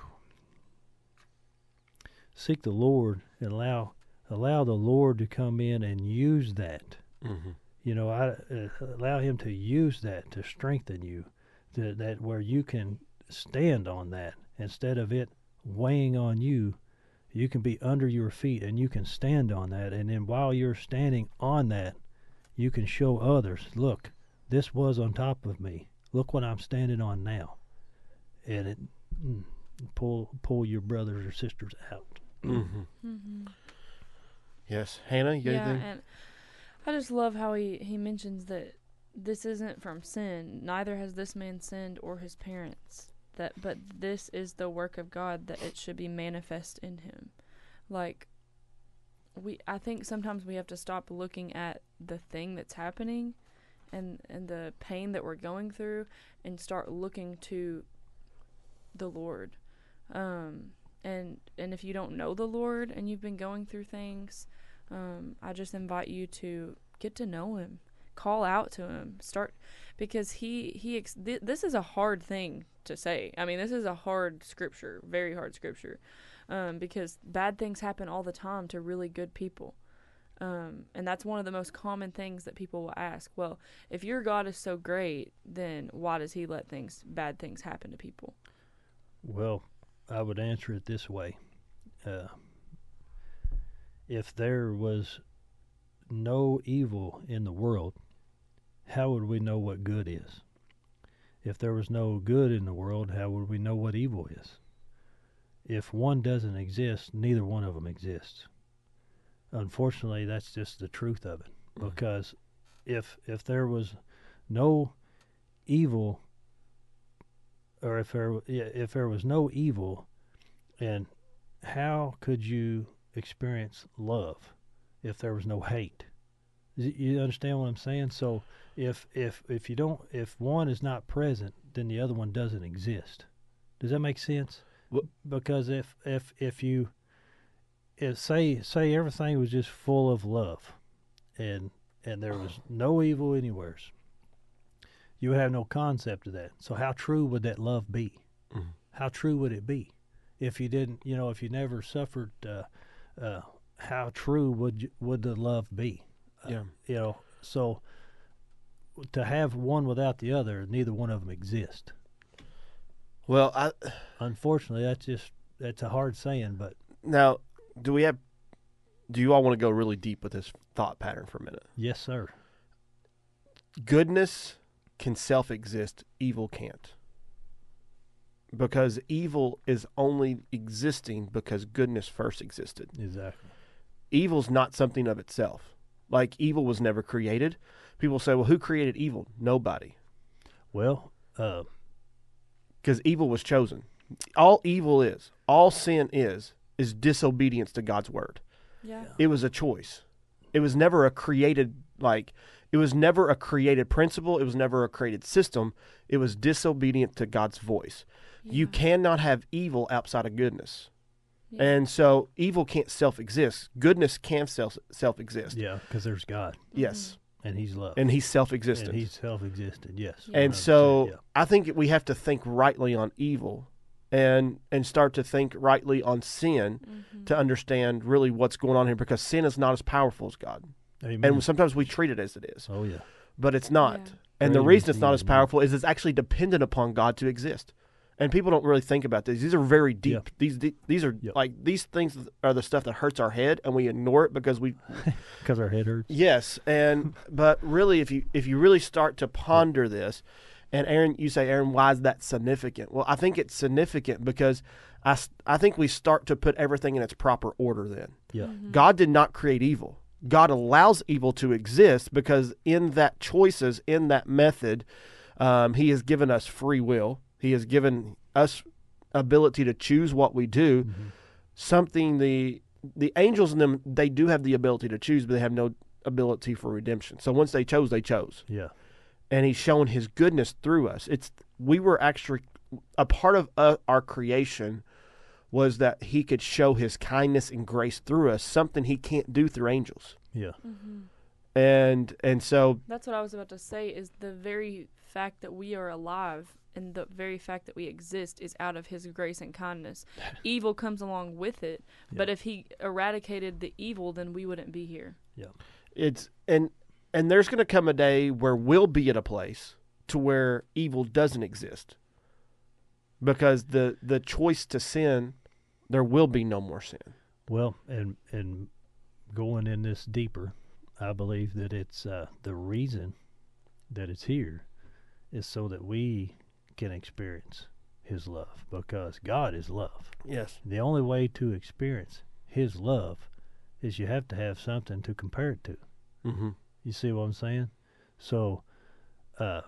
Seek the Lord and allow allow the Lord to come in and use that, mm-hmm. you know, I, uh, allow him to use that to strengthen you, to, that where you can stand on that instead of it weighing on you. You can be under your feet and you can stand on that. And then while you're standing on that, you can show others, look, this was on top of me. Look what I'm standing on now. And it mm, pull pull your brothers or sisters out. Mm-hmm. Mm-hmm. Yes. Hannah, you got yeah, anything? And I just love how he, he mentions that this isn't from sin. Neither has this man sinned or his parents. That, but this is the work of God, that it should be manifest in him. Like, we, I think sometimes we have to stop looking at the thing that's happening and, and the pain that we're going through and start looking to the Lord. Um, and, and if you don't know the Lord and you've been going through things, um, I just invite you to get to know him. Call out to him. Start, because he, he ex- th- this is a hard thing to say. I mean, this is a hard scripture, very hard scripture, um, because bad things happen all the time to really good people. Um, and that's one of the most common things that people will ask. Well, if your God is so great, then why does he let things, bad things happen to people? Well, I would answer it this way. Uh, if there was no evil in the world, how would we know what good is? If there was no good in the world, how would we know what evil is? If one doesn't exist, neither one of them exists. Unfortunately, that's just the truth of it. Because if if there was no evil, or if there if there was no evil, and how could you experience love if there was no hate? You understand what I'm saying? So if if if you don't, if one is not present, then the other one doesn't exist. Does that make sense? Well, because if if if you if say say everything was just full of love, and and there was no evil anywhere, you would have no concept of that. So how true would that love be? Mm-hmm. How true would it be if you didn't? You know, if you never suffered, uh, uh, how true would you, would the love be? Yeah, uh, you know, so to have one without the other, neither one of them exist. Well, I unfortunately that's just that's a hard saying. But now, do we have? Do you all want to go really deep with this thought pattern for a minute? Yes, sir. Goodness can self-exist; evil can't, because evil is only existing because goodness first existed. Exactly. Evil's not something of itself. Like, evil was never created. People say, well, who created evil? Nobody. Well, because um, evil was chosen. All evil is, all sin is, is disobedience to God's word. Yeah. It was a choice. It was never a created, like, it was never a created principle. It was never a created system. It was disobedient to God's voice. Yeah. You cannot have evil outside of goodness. Yeah. And so evil can't self-exist. Goodness can self, self-exist. Yeah, because there's God. Yes. Mm-hmm. And he's love. And he's self-existent. And he's self-existent, yes. Yeah. And so yeah. I think we have to think rightly on evil and and start to think rightly on sin, mm-hmm, to understand really what's going on here, because sin is not as powerful as God. Amen. And sometimes we treat it as it is. Oh, yeah. But it's not. Yeah. And the reason it's not as powerful is it's actually dependent upon God to exist. And people don't really think about these. These are very deep. Yep. These de- these are yep. like these things are the stuff that hurts our head, and we ignore it because we because our head hurts. Yes, and but really, if you if you really start to ponder this, and Aaron, you say, Aaron, why is that significant? Well, I think it's significant because I, I think we start to put everything in its proper order. Then, yeah, mm-hmm. God did not create evil. God allows evil to exist because in that choices, in that method, um, He has given us free will. He has given us ability to choose what we do. Mm-hmm. Something the the angels in them, they do have the ability to choose, but they have no ability for redemption. So once they chose, they chose. Yeah. And he's shown his goodness through us. It's we were actually a part of uh, our creation was that he could show his kindness and grace through us, something he can't do through angels. Yeah. Mm-hmm. And and so that's what I was about to say, is the very fact that we are alive and the very fact that we exist is out of his grace and kindness. Evil comes along with it, yeah. But if he eradicated the evil, then we wouldn't be here. Yeah, it's and And there's going to come a day where we'll be at a place to where evil doesn't exist. Because the, the choice to sin, there will be no more sin. Well, and and going in this deeper, I believe that it's uh, the reason that it's here is so that we can experience His love, because God is love. Yes. The only way to experience His love is you have to have something to compare it to. Mm-hmm. You see what I'm saying? So uh,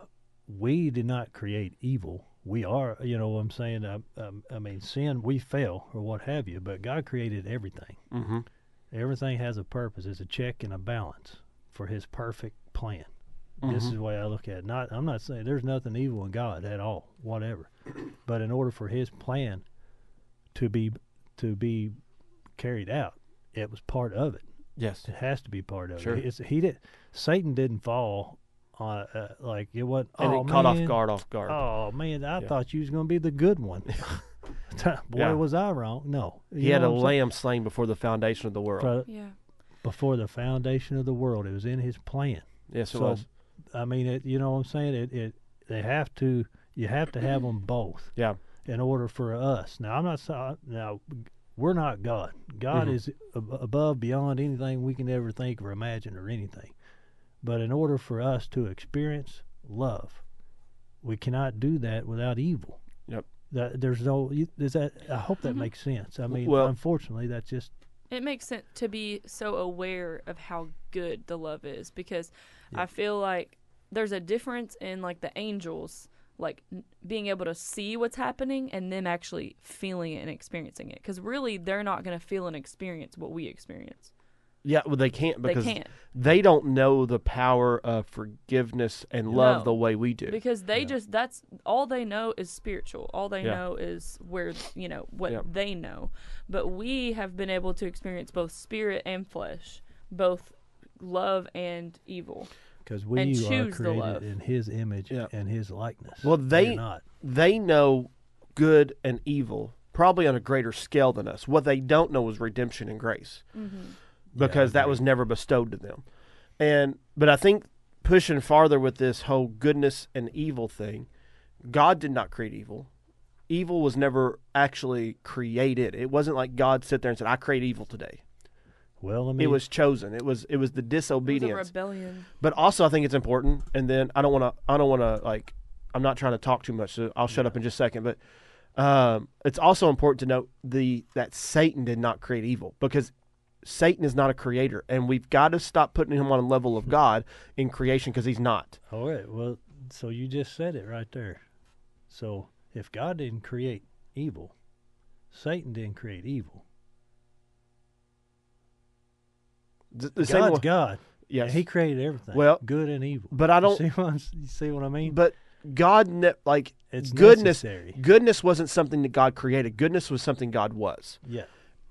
we did not create evil. We are, you know what I'm saying? I, I, I mean, sin, we fail or what have you, but God created everything. Mm-hmm. Everything has a purpose. It's a check and a balance for His perfect plan. Mm-hmm. This is the way I look at it. Not, I'm not saying there's nothing evil in God at all, whatever. But in order for His plan to be to be carried out, it was part of it. Yes, it has to be part of sure. it. It's, he did. Satan didn't fall on uh, like it wasn't. And oh, it caught man. off guard, off guard. Oh man, I yeah. thought you was gonna be the good one. Boy, yeah. was I wrong? No, you he had a lamb saying? slain before the foundation of the world. For, yeah, before the foundation of the world, it was in His plan. Yes, it so, was. I mean, it, you know what I'm saying? It, it, they have to. You have to have them both. Yeah. In order for us. Now, I'm not. Now, we're not God. God mm-hmm. is ab- above, beyond anything we can ever think or imagine or anything. But in order for us to experience love, we cannot do that without evil. Yep. That there's no. Is that? I hope that mm-hmm. makes sense. I mean, well, unfortunately, that's just. It makes sense to be so aware of how good the love is, because yeah. I feel like there's a difference in like the angels, like n- being able to see what's happening and them actually feeling it and experiencing it. Because really, they're not going to feel and experience what we experience. Yeah, well, they can't because they, can't. they don't know the power of forgiveness and love no, the way we do. Because they yeah. just, that's, all they know is spiritual. All they yeah. know is where, you know, what yeah. they know. But we have been able to experience both spirit and flesh, both love and evil. Because we and are created in His image yeah. and His likeness. Well, they not. they know good and evil probably on a greater scale than us. What they don't know is redemption and grace. Mm-hmm. Because yeah, that was never bestowed to them. And but I think pushing farther with this whole goodness and evil thing, God did not create evil. Evil was never actually created. It wasn't like God sat there and said, I create evil today. Well, I mean, it was chosen. It was it was the disobedience. It was a rebellion. But also I think it's important, and then I don't wanna I don't wanna like I'm not trying to talk too much, so I'll shut yeah. up in just a second, but um, it's also important to note the that Satan did not create evil, because Satan is not a creator, and we've got to stop putting him on a level of God in creation, because he's not. All right. Well, so you just said it right there. So if God didn't create evil, Satan didn't create evil. The, the God's God. Yes. And He created everything, well, good and evil. But I don't... You see what, you see what I mean? But God, ne- like, it's goodness, necessary. Goodness wasn't something that God created. Goodness was something God was. Yeah.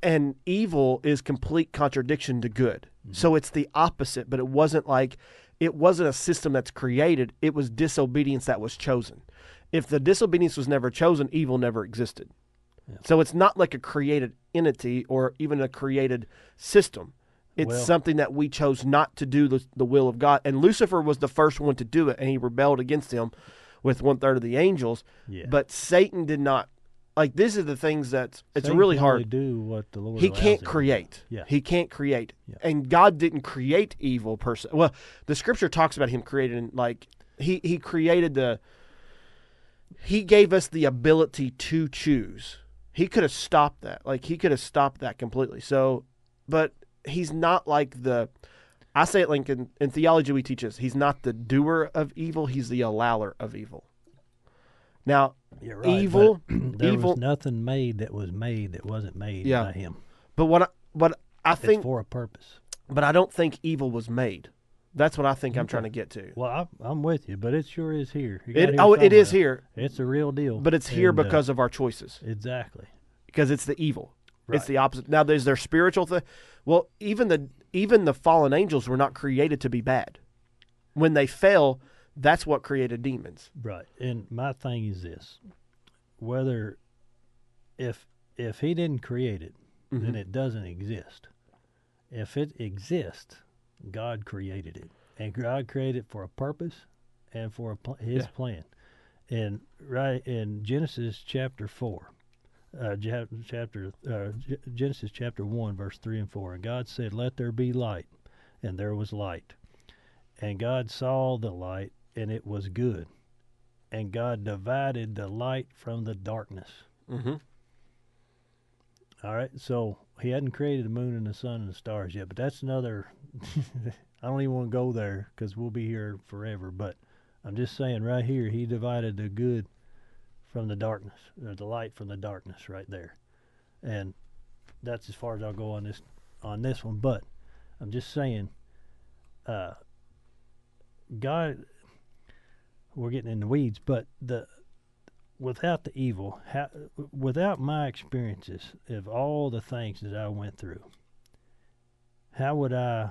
And evil is complete contradiction to good. Mm-hmm. So it's the opposite, but it wasn't like, it wasn't a system that's created. It was disobedience that was chosen. If the disobedience was never chosen, evil never existed. Yeah. So it's not like a created entity or even a created system. It's well, something that we chose not to do the, the will of God. And Lucifer was the first one to do it, and he rebelled against Him with one-third of the angels. Yeah. But Satan did not. Like, this is the things that's, it's Satan really hard. Do what the Lord he can't him. create. Yeah. He can't create. Yeah. And God didn't create evil per se. Well, the Scripture talks about Him creating, like, he, he created the, He gave us the ability to choose. He could have stopped that. Like, He could have stopped that completely. So, but He's not like the, I say it like in, in theology we teach this, He's not the doer of evil, He's the allower of evil. Now, You're right, evil, there evil, was nothing made that was made that wasn't made yeah. by Him. But what I, what I think it's for a purpose. But I don't think evil was made. That's what I think okay. I'm trying to get to. Well, I, I'm with you, but it sure is here. It, here oh, it is here. It's a real deal. But it's here and, because uh, of our choices. Exactly. Because it's the evil. Right. It's the opposite. Now, there's their spiritual thing. Well, even the even the fallen angels were not created to be bad. When they fell. That's what created demons. Right. And my thing is this. Whether, if if He didn't create it, mm-hmm. then it doesn't exist. If it exists, God created it. and God created for a purpose and for a pl- his yeah. plan. And right in Genesis chapter four, uh, chapter uh, Genesis chapter one, verse three and four, and God said, "Let there be light," and there was light. And God saw the light, and it was good. And God divided the light from the darkness. Mm-hmm. All right, so he hadn't created the moon and the sun and the stars yet, but that's another, I don't even want to go there because we'll be here forever, but I'm just saying right here, he divided the good from the darkness, or the light from the darkness right there. And that's as far as I'll go on this on this one, but I'm just saying, uh, God, we're getting in the weeds, but the without the evil, how, without my experiences of all the things that I went through, how would I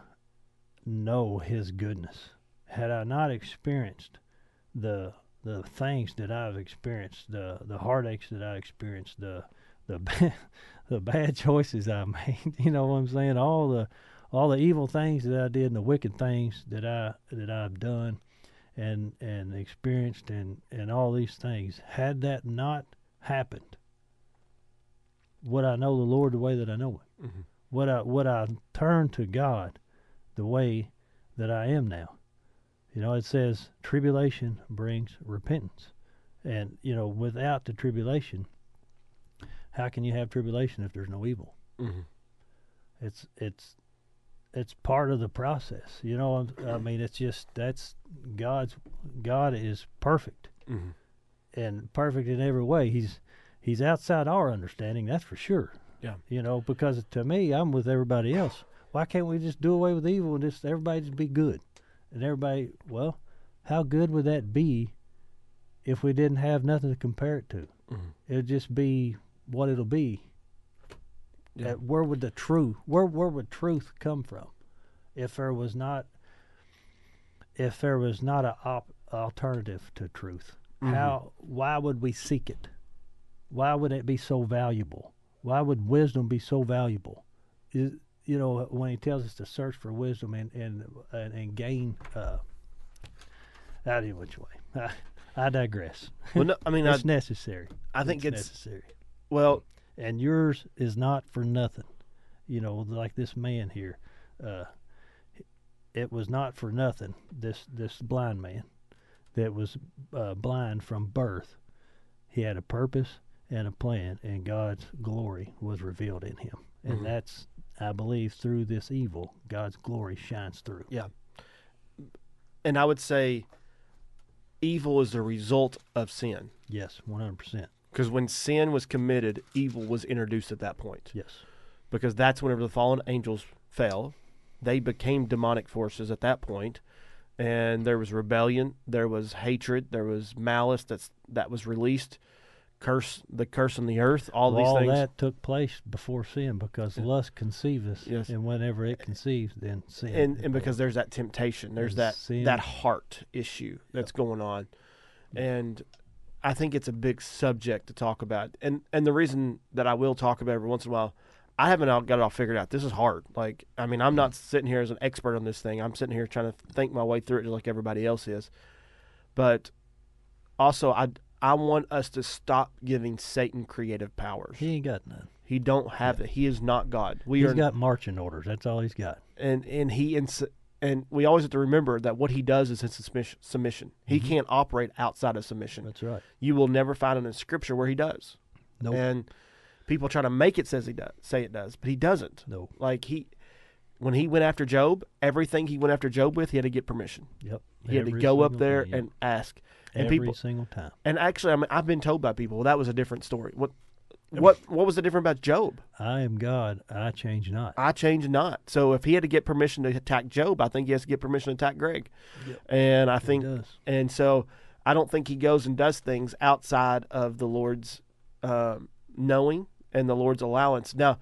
know his goodness? Had I not experienced the the things that I've experienced, the the heartaches that I experienced, the the bad, the bad choices I made, you know what I'm saying? All the all the evil things that I did and the wicked things that I that I've done and and experienced and, and all these things, had that not happened, would I know the Lord the way that I know him? Mm-hmm. Would I would I turn to God the way that I am now? You know, it says tribulation brings repentance. And, you know, without the tribulation, how can you have tribulation if there's no evil? Mm-hmm. It's it's it's part of the process. You know, I mean, it's just, that's God's, God is perfect. Mm-hmm. And perfect in every way. He's he's outside our understanding, that's for sure. Yeah. You know, because to me, I'm with everybody else. Why can't we just do away with evil and just everybody just be good? And everybody, well, how good would that be if we didn't have nothing to compare it to? Mm-hmm. It would just be what it'll be. Yeah. At where would the truth, where where would truth come from, if there was not, if there was not an op- alternative to truth? Mm-hmm. How? Why would we seek it? Why would it be so valuable? Why would wisdom be so valuable? Is, you know, when he tells us to search for wisdom and and, and, and gain uh, out of which way. I, I digress. Well, no, I mean, it's I, necessary. I think it's, it's necessary. Well, and yours is not for nothing. You know, like this man here, uh, it was not for nothing. This this blind man that was uh, blind from birth, he had a purpose and a plan, and God's glory was revealed in him, and mm-hmm. that's. I believe through this evil, God's glory shines through. Yeah. And I would say evil is the result of sin. Yes, one hundred percent. Because when sin was committed, evil was introduced at that point. Yes. Because that's whenever the fallen angels fell. They became demonic forces at that point. And there was rebellion. There was hatred. There was malice that's, that was released. Curse the curse on the earth, all well, these all things. All that took place before sin, because yeah. lust conceives us, yes. and whenever it conceives, then sin. And, and because there's that temptation, there's that sin. That heart issue that's yep. going on, and I think it's a big subject to talk about. And and the reason that I will talk about it every once in a while, I haven't got it all figured out. This is hard. Like I mean, I'm not sitting here as an expert on this thing. I'm sitting here trying to think my way through it, just like everybody else is. But also, I. I want us to stop giving Satan creative powers. He ain't got none. He don't have yeah. it. He is not God. We he's are, got marching orders. That's all he's got. And and he ins- and we always have to remember that what he does is his submission. He mm-hmm. can't operate outside of submission. That's right. You will never find it in Scripture where he does. No. Nope. And people try to make it says he does, say it does, but he doesn't. No. Nope. Like he, when he went after Job, everything he went after Job with, he had to get permission. Yep. He Every had to go up there thing, yeah. and ask. And Every people, single time. And actually, I mean, I've been told by people, well, that was a different story. What what, what was the difference about Job? I am God. I change not. I change not. So if he had to get permission to attack Job, I think he has to get permission to attack Greg. Yep. And I think, and so I don't think he goes and does things outside of the Lord's uh, knowing and the Lord's allowance. Now,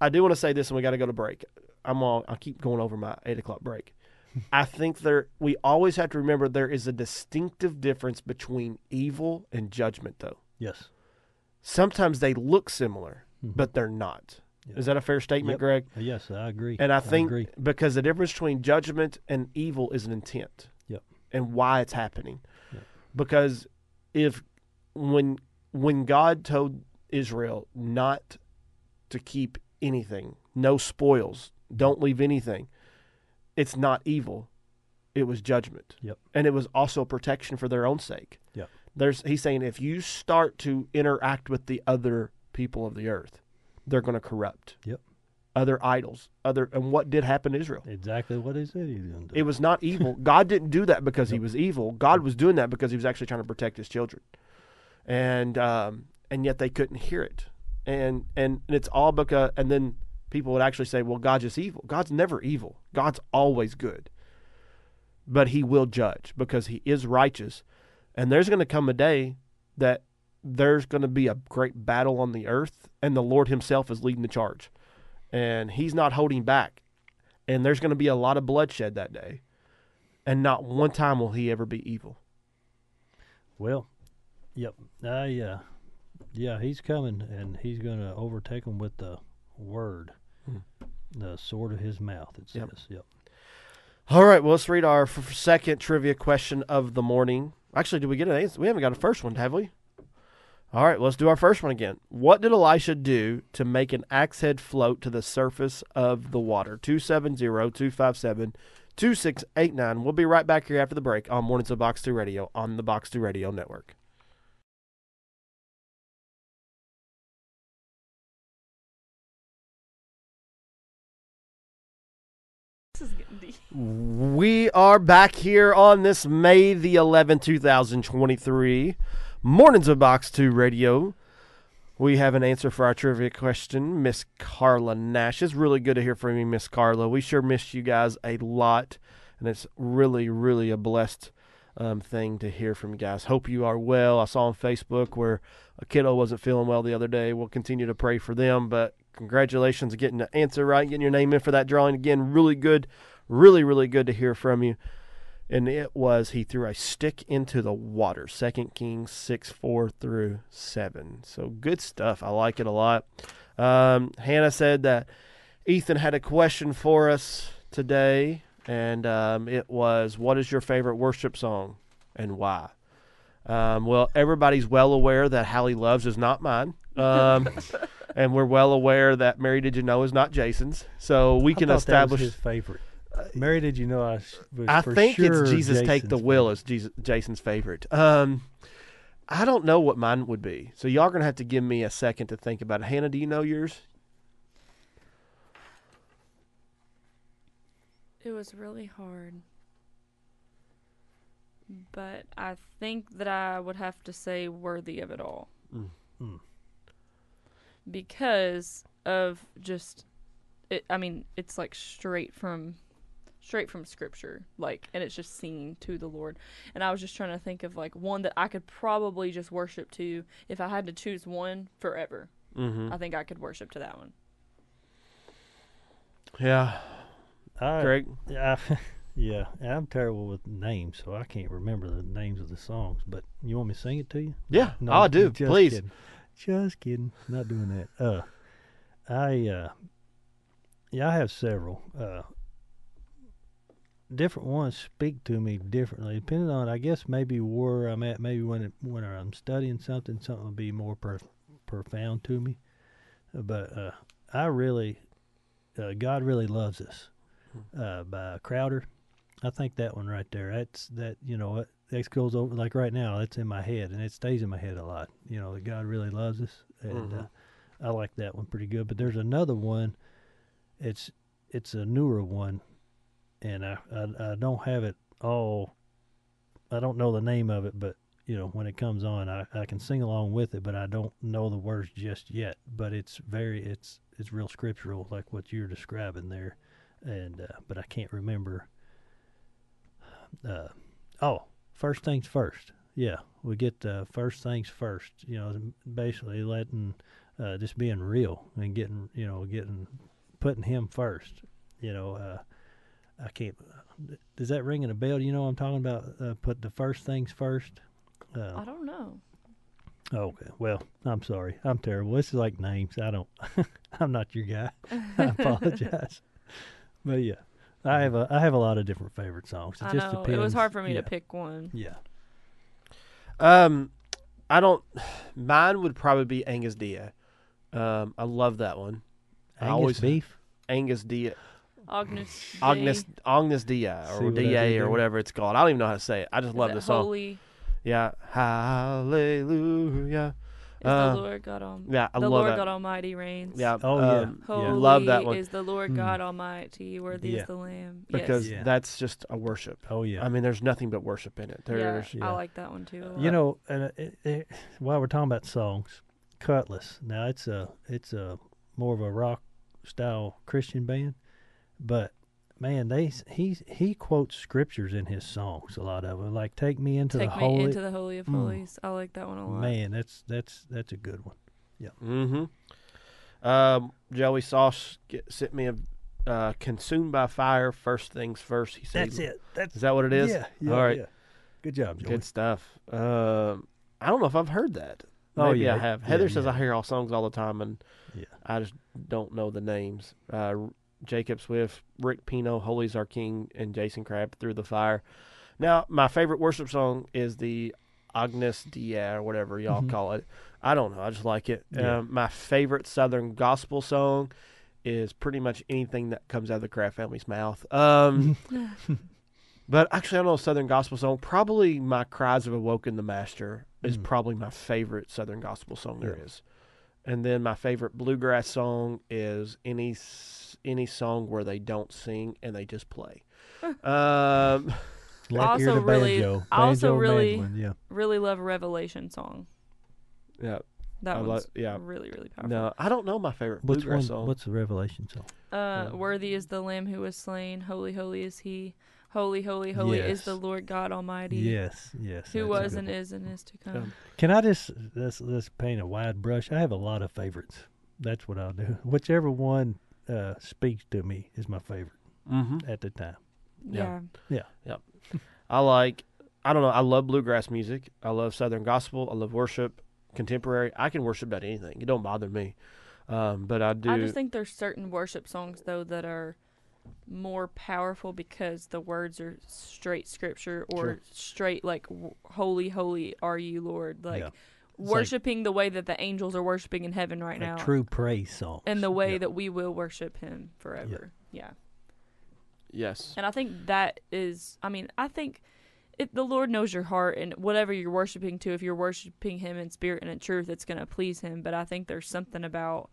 I do want to say this, and we got to go to break. I'm all, I'll keep going over my eight o'clock break. I think there we always have to remember there is a distinctive difference between evil and judgment, though. Yes. Sometimes they look similar, mm-hmm. but they're not. Yeah. Is that a fair statement, yep. Greg? Yes, I agree. And I think I agree. because the difference between judgment and evil is an intent yep. and why it's happening. Yep. Because if when when God told Israel not to keep anything, no spoils, don't leave anything, it's not evil. It was judgment. Yep. And it was also protection for their own sake. Yep. There's, he's saying if you start to interact with the other people of the earth, they're going to corrupt. Yep. Other idols. Other and what did happen to Israel? Exactly what he said he was going to do. It was not evil. God didn't do that because yep. he was evil. God was doing that because he was actually trying to protect his children. And um, and yet they couldn't hear it. And, and and it's all because, and then people would actually say, well, God's just evil. God's never evil. God's always good. But he will judge because he is righteous. And there's going to come a day that there's going to be a great battle on the earth, and the Lord himself is leading the charge. And he's not holding back. And there's going to be a lot of bloodshed that day. And not one time will he ever be evil. Well, yep. Uh, yeah. Yeah, he's coming, and he's going to overtake him with the word, hmm. the sword of his mouth, it says. Yep. yep. All right, well, let's read our f- second trivia question of the morning. Actually, did we get an answer? We haven't got a first one, have we? All right, let's do our first one again. What did Elisha do to make an axe head float to the surface of the water? two seven zero, two five seven, two six eight nine. We'll be right back here after the break on Mornings of Box two Radio on the Box two Radio Network. This is getting deep. We are back here on this May the eleventh, twenty twenty-three. Mornings of Box two Radio. We have an answer for our trivia question. Miss Carla Nash. It's really good to hear from you, Miss Carla. We sure missed you guys a lot, and it's really, really a blessed um, thing to hear from you guys. Hope you are well. I saw on Facebook where a kiddo wasn't feeling well the other day. We'll continue to pray for them, but congratulations on getting the answer right, getting your name in for that drawing. Again, really good, really, really good to hear from you. And it was, he threw a stick into the water. Second Kings six, four through seven. So good stuff. I like it a lot. Um, Hannah said that Ethan had a question for us today. And um, it was, what is your favorite worship song and why? Um, well, everybody's well aware that Hallie Loves is not mine. Um, and we're well aware that Mary Did You Know is not Jason's. So we can establish. That was his favorite. Mary, did you know I was I for think sure it's Jesus Jason's Take the Will is Jesus, Jason's favorite. Um, I don't know what mine would be. So y'all are going to have to give me a second to think about it. Hannah, do you know yours? It was really hard. But I think that I would have to say Worthy of It All. Mm-hmm. Because of just, it, I mean, it's like straight from... straight from scripture, like, and it's just singing to the Lord. And I was just trying to think of like one that I could probably just worship to if I had to choose one forever. Mm-hmm. I think I could worship to that one. Yeah, I, Greg. I, yeah, I'm terrible with names, so I can't remember the names of the songs. But you want me to sing it to you? Yeah, no, I do. Just Please, kidding. just kidding. Not doing that. Uh, I uh, yeah, I have several. Uh. Different ones speak to me differently, depending on, I guess, maybe where I'm at. Maybe when it, when I'm studying something, something will be more prof- profound to me. But uh, I really, uh, God Really Loves Us uh, by Crowder. I think that one right there. That's that. You know, that goes over like right now. That's in my head, and it stays in my head a lot. You know, that God really loves us, and mm-hmm. uh, I like that one pretty good. But there's another one. It's it's a newer one. And I, I I don't have it all, I don't know the name of it, but, you know, when it comes on, I, I can sing along with it, but I don't know the words just yet. But it's very, it's it's real scriptural, like what you're describing there. And, uh, but I can't remember. Uh, oh, First Things First. Yeah, we get uh, First Things First, you know, basically letting, uh, just being real and getting, you know, getting, putting him first, you know, uh. I can't, is that ringing a bell? Do you know what I'm talking about? Uh, put the first things first? Uh, I don't know. Okay. Well, I'm sorry. I'm terrible. This is like names. I don't, I'm not your guy. I apologize. But yeah, I have a, I have a lot of different favorite songs. It I just know. Depends. It was hard for me yeah. to pick one. Yeah. Um, I don't, mine would probably be Angus Dia. Um, I love that one. Angus I always, beef? Angus Dia. Agnes Agnes Agnes Dia or D A or whatever it's called. I don't even know how to say it. I just Is love the song. Holy? Yeah. Hallelujah. Is uh, the Lord God Almighty. Yeah, I the love Lord that. God Almighty reigns. Yeah. Oh, um, yeah. Holy yeah. Love that one. Is the Lord God mm. Almighty. Worthy yeah. is the Lamb. Yes. Because yeah. that's just a worship. Oh, yeah. I mean, there's nothing but worship in it. There's, yeah, yeah. I like that one, too. You know, and uh, it, it, while we're talking about songs, Cutlass. Now, it's a, it's a more of a rock-style Christian band, but... Man, they he he quotes scriptures in his songs, a lot of them. Like "Take me into Take the holy." Take me into the holy of holies. Mm. I like that one a lot. Man, that's that's that's a good one. Yeah. Mm-hmm. Um, Joey Sauce get, sent me a uh, "Consumed by Fire." First things first. He said, that's it. That's, is that what it is? Yeah. yeah All right. Yeah. Good job, Joey. Good stuff. Um, I don't know if I've heard that. Maybe oh yeah, I have. Yeah, Heather yeah. says I hear all songs all the time, and yeah. I just don't know the names. Uh, Jacob Swift, Rick Pino, Holy's Our King, and Jason Crabb, Through the Fire. Now, my favorite worship song is the Agnes Dia, or whatever y'all mm-hmm. call it. I don't know. I just like it. Yeah. Um, my favorite Southern gospel song is pretty much anything that comes out of the Craft family's mouth. Um, but actually, I don't know a Southern gospel song. Probably my Cries of Awoken the Master is mm. probably my favorite Southern gospel song yeah. there is. And then my favorite bluegrass song is any any song where they don't sing and they just play. um, like also really, banjo. I also banjo really, mandolin, yeah. really love a Revelation song. Yeah, that I one's love, yeah. really, really powerful. No, I don't know my favorite what's bluegrass one, song. What's the Revelation song? Uh, yeah. Worthy is the Lamb who was slain. Holy, holy is He. Holy, holy, holy yes. is the Lord God Almighty. Yes, yes. Who was and is and is to come. Can I just let's let's paint a wide brush? I have a lot of favorites. That's what I'll do. Whichever one uh, speaks to me is my favorite mm-hmm. at the time. Yeah, yeah, yeah. yeah. I like. I don't know. I love bluegrass music. I love Southern gospel. I love worship, contemporary. I can worship about anything. It don't bother me. Um, but I do. I just think there's certain worship songs though that are more powerful because the words are straight scripture or sure. straight like w- holy holy are you Lord, like yeah. worshiping like, the way that the angels are worshiping in heaven right like now, true praise songs, and the way yeah. that we will worship him forever. yeah. yeah yes and I think that is I mean I think it, the Lord knows your heart and whatever you're worshiping to, if you're worshiping him in spirit and in truth, it's going to please him. But I think there's something about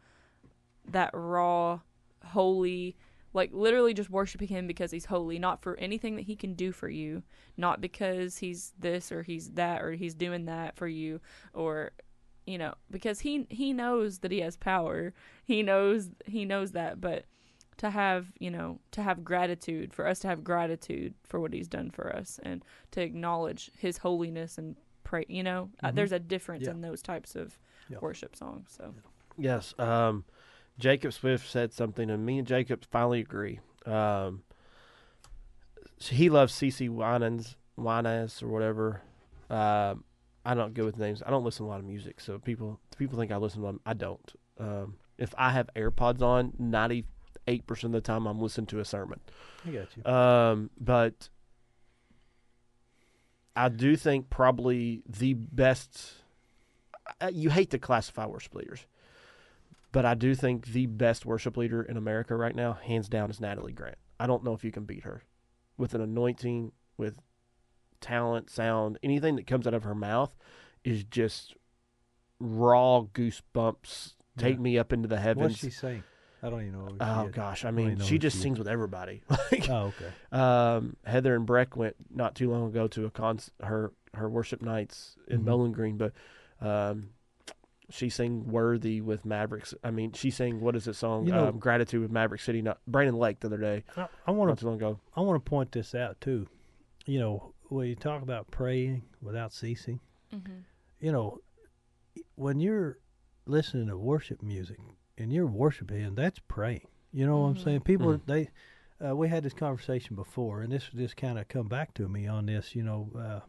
that raw holy, like literally just worshiping him because he's holy, not for anything that he can do for you, not because he's this or he's that or he's doing that for you, or, you know, because he he knows that he has power. He knows he knows that, but to have, you know, to have gratitude, for us to have gratitude for what he's done for us and to acknowledge his holiness and pray, you know, mm-hmm. uh, there's a difference yeah. in those types of yeah. worship songs. So yes, um Jacob Swift said something, and me and Jacob finally agree. Um, so he loves C C Winans, Winans or whatever. Uh, I don't go with names. I don't listen to a lot of music, so people people think I listen to them. I don't. Um, if I have AirPods on, ninety-eight percent of the time I'm listening to a sermon. I got you. Um, but I do think probably the best – you hate to classify worship leaders. But I do think the best worship leader in America right now, hands down, is Natalie Grant. I don't know if you can beat her. With an anointing, with talent, sound, anything that comes out of her mouth is just raw goosebumps. Yeah. Take me up into the heavens. What's she saying? I don't even know. Oh, gosh. I mean, I she just she sings is. with everybody. like, oh, okay. Um, Heather and Breck went not too long ago to a con- her, her worship nights in mm-hmm. Bowling Green, but... Um, She sang Worthy with Maverick. I mean, she sang, what is that song? You know, um, Gratitude with Maverick City. Not Brandon Lake the other day. I, I want to I want to point this out, too. You know, when you talk about praying without ceasing, mm-hmm. you know, when you're listening to worship music and you're worshiping, that's praying. You know mm-hmm. what I'm saying? People, mm-hmm. they, uh, we had this conversation before, and this just kind of come back to me on this, you know, uh,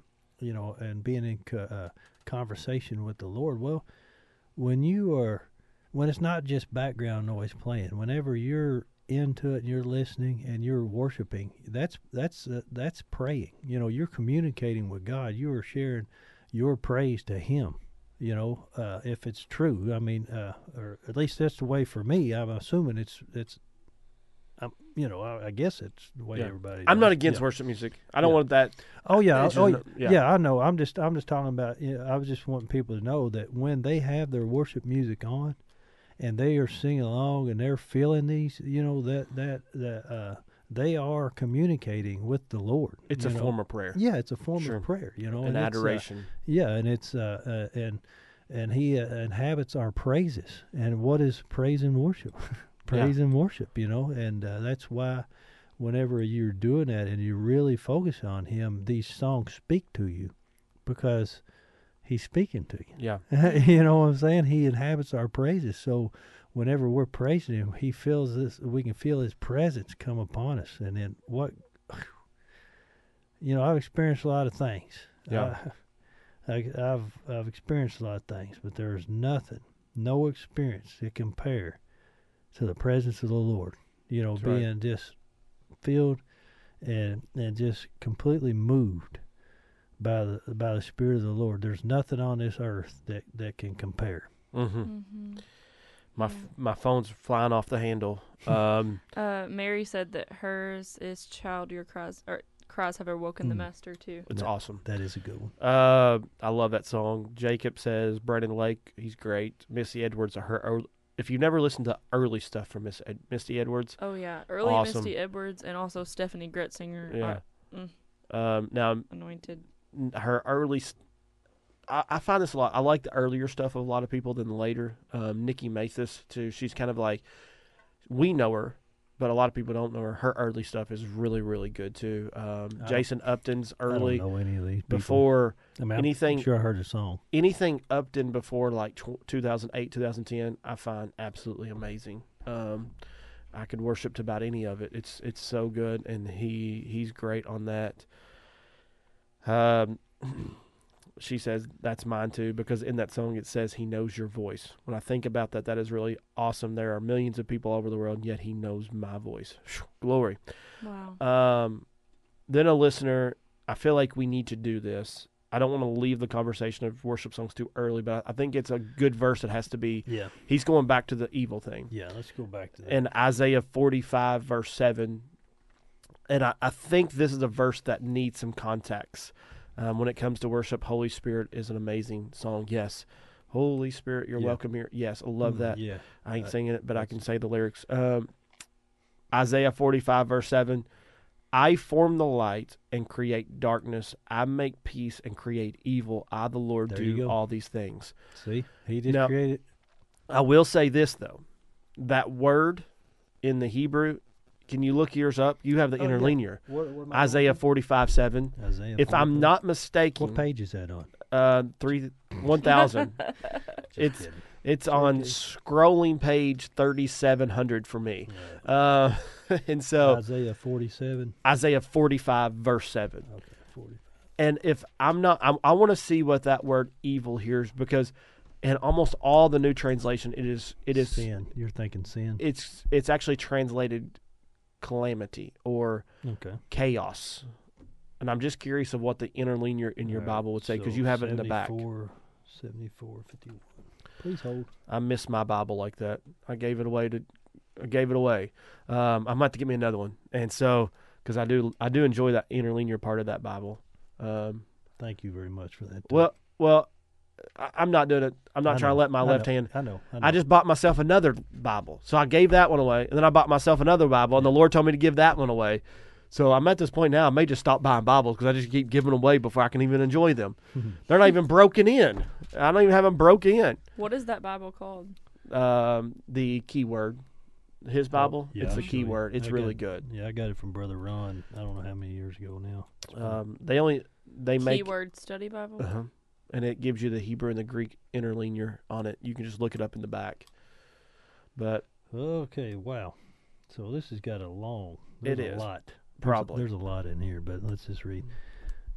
you know, and being in co- uh, conversation with the Lord. Well, when you are, when it's not just background noise playing, whenever you're into it and you're listening and you're worshiping, that's that's uh, that's praying. You know, you're communicating with God. You are sharing your praise to Him. You know, uh, if it's true, I mean, uh, or at least that's the way for me. I'm assuming it's it's, I'm, you know, I, I guess it's the way yeah. everybody. I'm does. not against yeah. worship music. I don't yeah. want that. Oh yeah, oh yeah. yeah, yeah. I know. I'm just I'm just talking about. You know, I was just wanting people to know that when they have their worship music on, and they are singing along and they're feeling these, you know, that that that uh, they are communicating with the Lord. It's a know? form of prayer. Yeah, it's a form sure. of prayer. You know, an and adoration. Uh, yeah, and it's uh, uh, and and He uh, inhabits our praises. And what is praise and worship? praise yeah. and worship. You know, and uh, that's why whenever you're doing that and you really focus on Him, these songs speak to you because He's speaking to you. Yeah. You know what I'm saying? He inhabits our praises. So whenever we're praising Him, He feels this, we can feel His presence come upon us. And then what, you know, I've experienced a lot of things. Yeah. I, I, I've, I've experienced a lot of things, but there's nothing, no experience to compare to the presence of the Lord. You know, That's being right. just filled and and just completely moved by the by the Spirit of the Lord. There's nothing on this earth that, that can compare. Mm-hmm. Mm-hmm. My yeah. f- my phone's flying off the handle. Um, uh, Mary said that hers is "Child, your cries or cries have awoken mm. the Master" too. It's that, awesome. That is a good one. Uh, I love that song. Jacob says Brandon Lake, he's great. Misty Edwards, her early, if you never listened to early stuff from Miss Ed, Misty Edwards. Oh yeah, early awesome. Misty Edwards and also Stephanie Gretzinger. Yeah. Uh, mm. Um. Now anointed. Her early, I, I find this a lot. I like the earlier stuff of a lot of people than later. Um, Nikki Mathis too. She's kind of like, we know her, but a lot of people don't know her. Her early stuff is really, really good too. Um, I, Jason Upton's early. I don't know any of these people. Before I mean, anything. I'm sure I heard a song. Anything Upton before like two thousand eight, two thousand ten, I find absolutely amazing. Um, I could worship to about any of it. It's it's so good, and he he's great on that. Um, she says that's mine too, because in that song it says He knows your voice. When I think about that, that is really awesome. There are millions of people all over the world, and yet He knows my voice. Glory. Wow. Um, then a listener, I feel like we need to do this. I don't want to leave the conversation of worship songs too early, but I think it's a good verse that has to be. Yeah. He's going back to the evil thing. Yeah, let's go back to that. In Isaiah forty-five, verse seven. And I, I think this is a verse that needs some context. Um, when it comes to worship, Holy Spirit is an amazing song. Yes. Holy Spirit, you're yeah. welcome here. Yes, I love that. Yeah. I ain't uh, singing it, but I can say the lyrics. Um, Isaiah forty-five, verse seven. I form the light and create darkness. I make peace and create evil. I, the Lord, there do all these things. See, He did create it. I will say this, though. That word in the Hebrew, can you look yours up? You have the oh, interlinear. Yeah. Where, where Isaiah forty-five, seven. Isaiah if forty-five. I'm not mistaken. What page is that on? Uh, three, one thousand. it's kidding. it's so on scrolling page thirty-seven hundred for me. Yeah. Uh, and so Isaiah forty-seven. Isaiah forty-five, verse seven. Okay, forty-five. And if I'm not, I'm, I want to see what that word evil here is, because in almost all the new translation, it is it is sin. You're thinking sin. It's it's actually translated calamity or okay. chaos, and I'm just curious of what the interlinear in your right. Bible would say, because so you have it in the back. seventy-four, fifty-one. Please hold. I miss my Bible like that. I gave it away to, I gave it away. Um, I'm about to get me another one, and so because I do, I do enjoy that interlinear part of that Bible. Um, Thank you very much for that. Time. Well, well, I, I'm not doing it. I'm not I trying know. to let my I left know. hand. I know. I know. I just bought myself another Bible. So I gave that one away. And then I bought myself another Bible. And the Lord told me to give that one away. So I'm at this point now, I may just stop buying Bibles because I just keep giving them away before I can even enjoy them. They're not even broken in. I don't even have them broken in. What is that Bible called? Um, the keyword. His Bible? Oh, yeah, it's the actually, keyword. It's I really got, good. Yeah, I got it from Brother Ron. I don't know how many years ago now. Um, they only, they keyword make. Keyword study Bible? Uh-huh. And it gives you the Hebrew and the Greek interlinear on it. You can just look it up in the back. But okay, wow. So this has got a long. It is a lot. Probably there's a, there's a lot in here, but let's just read.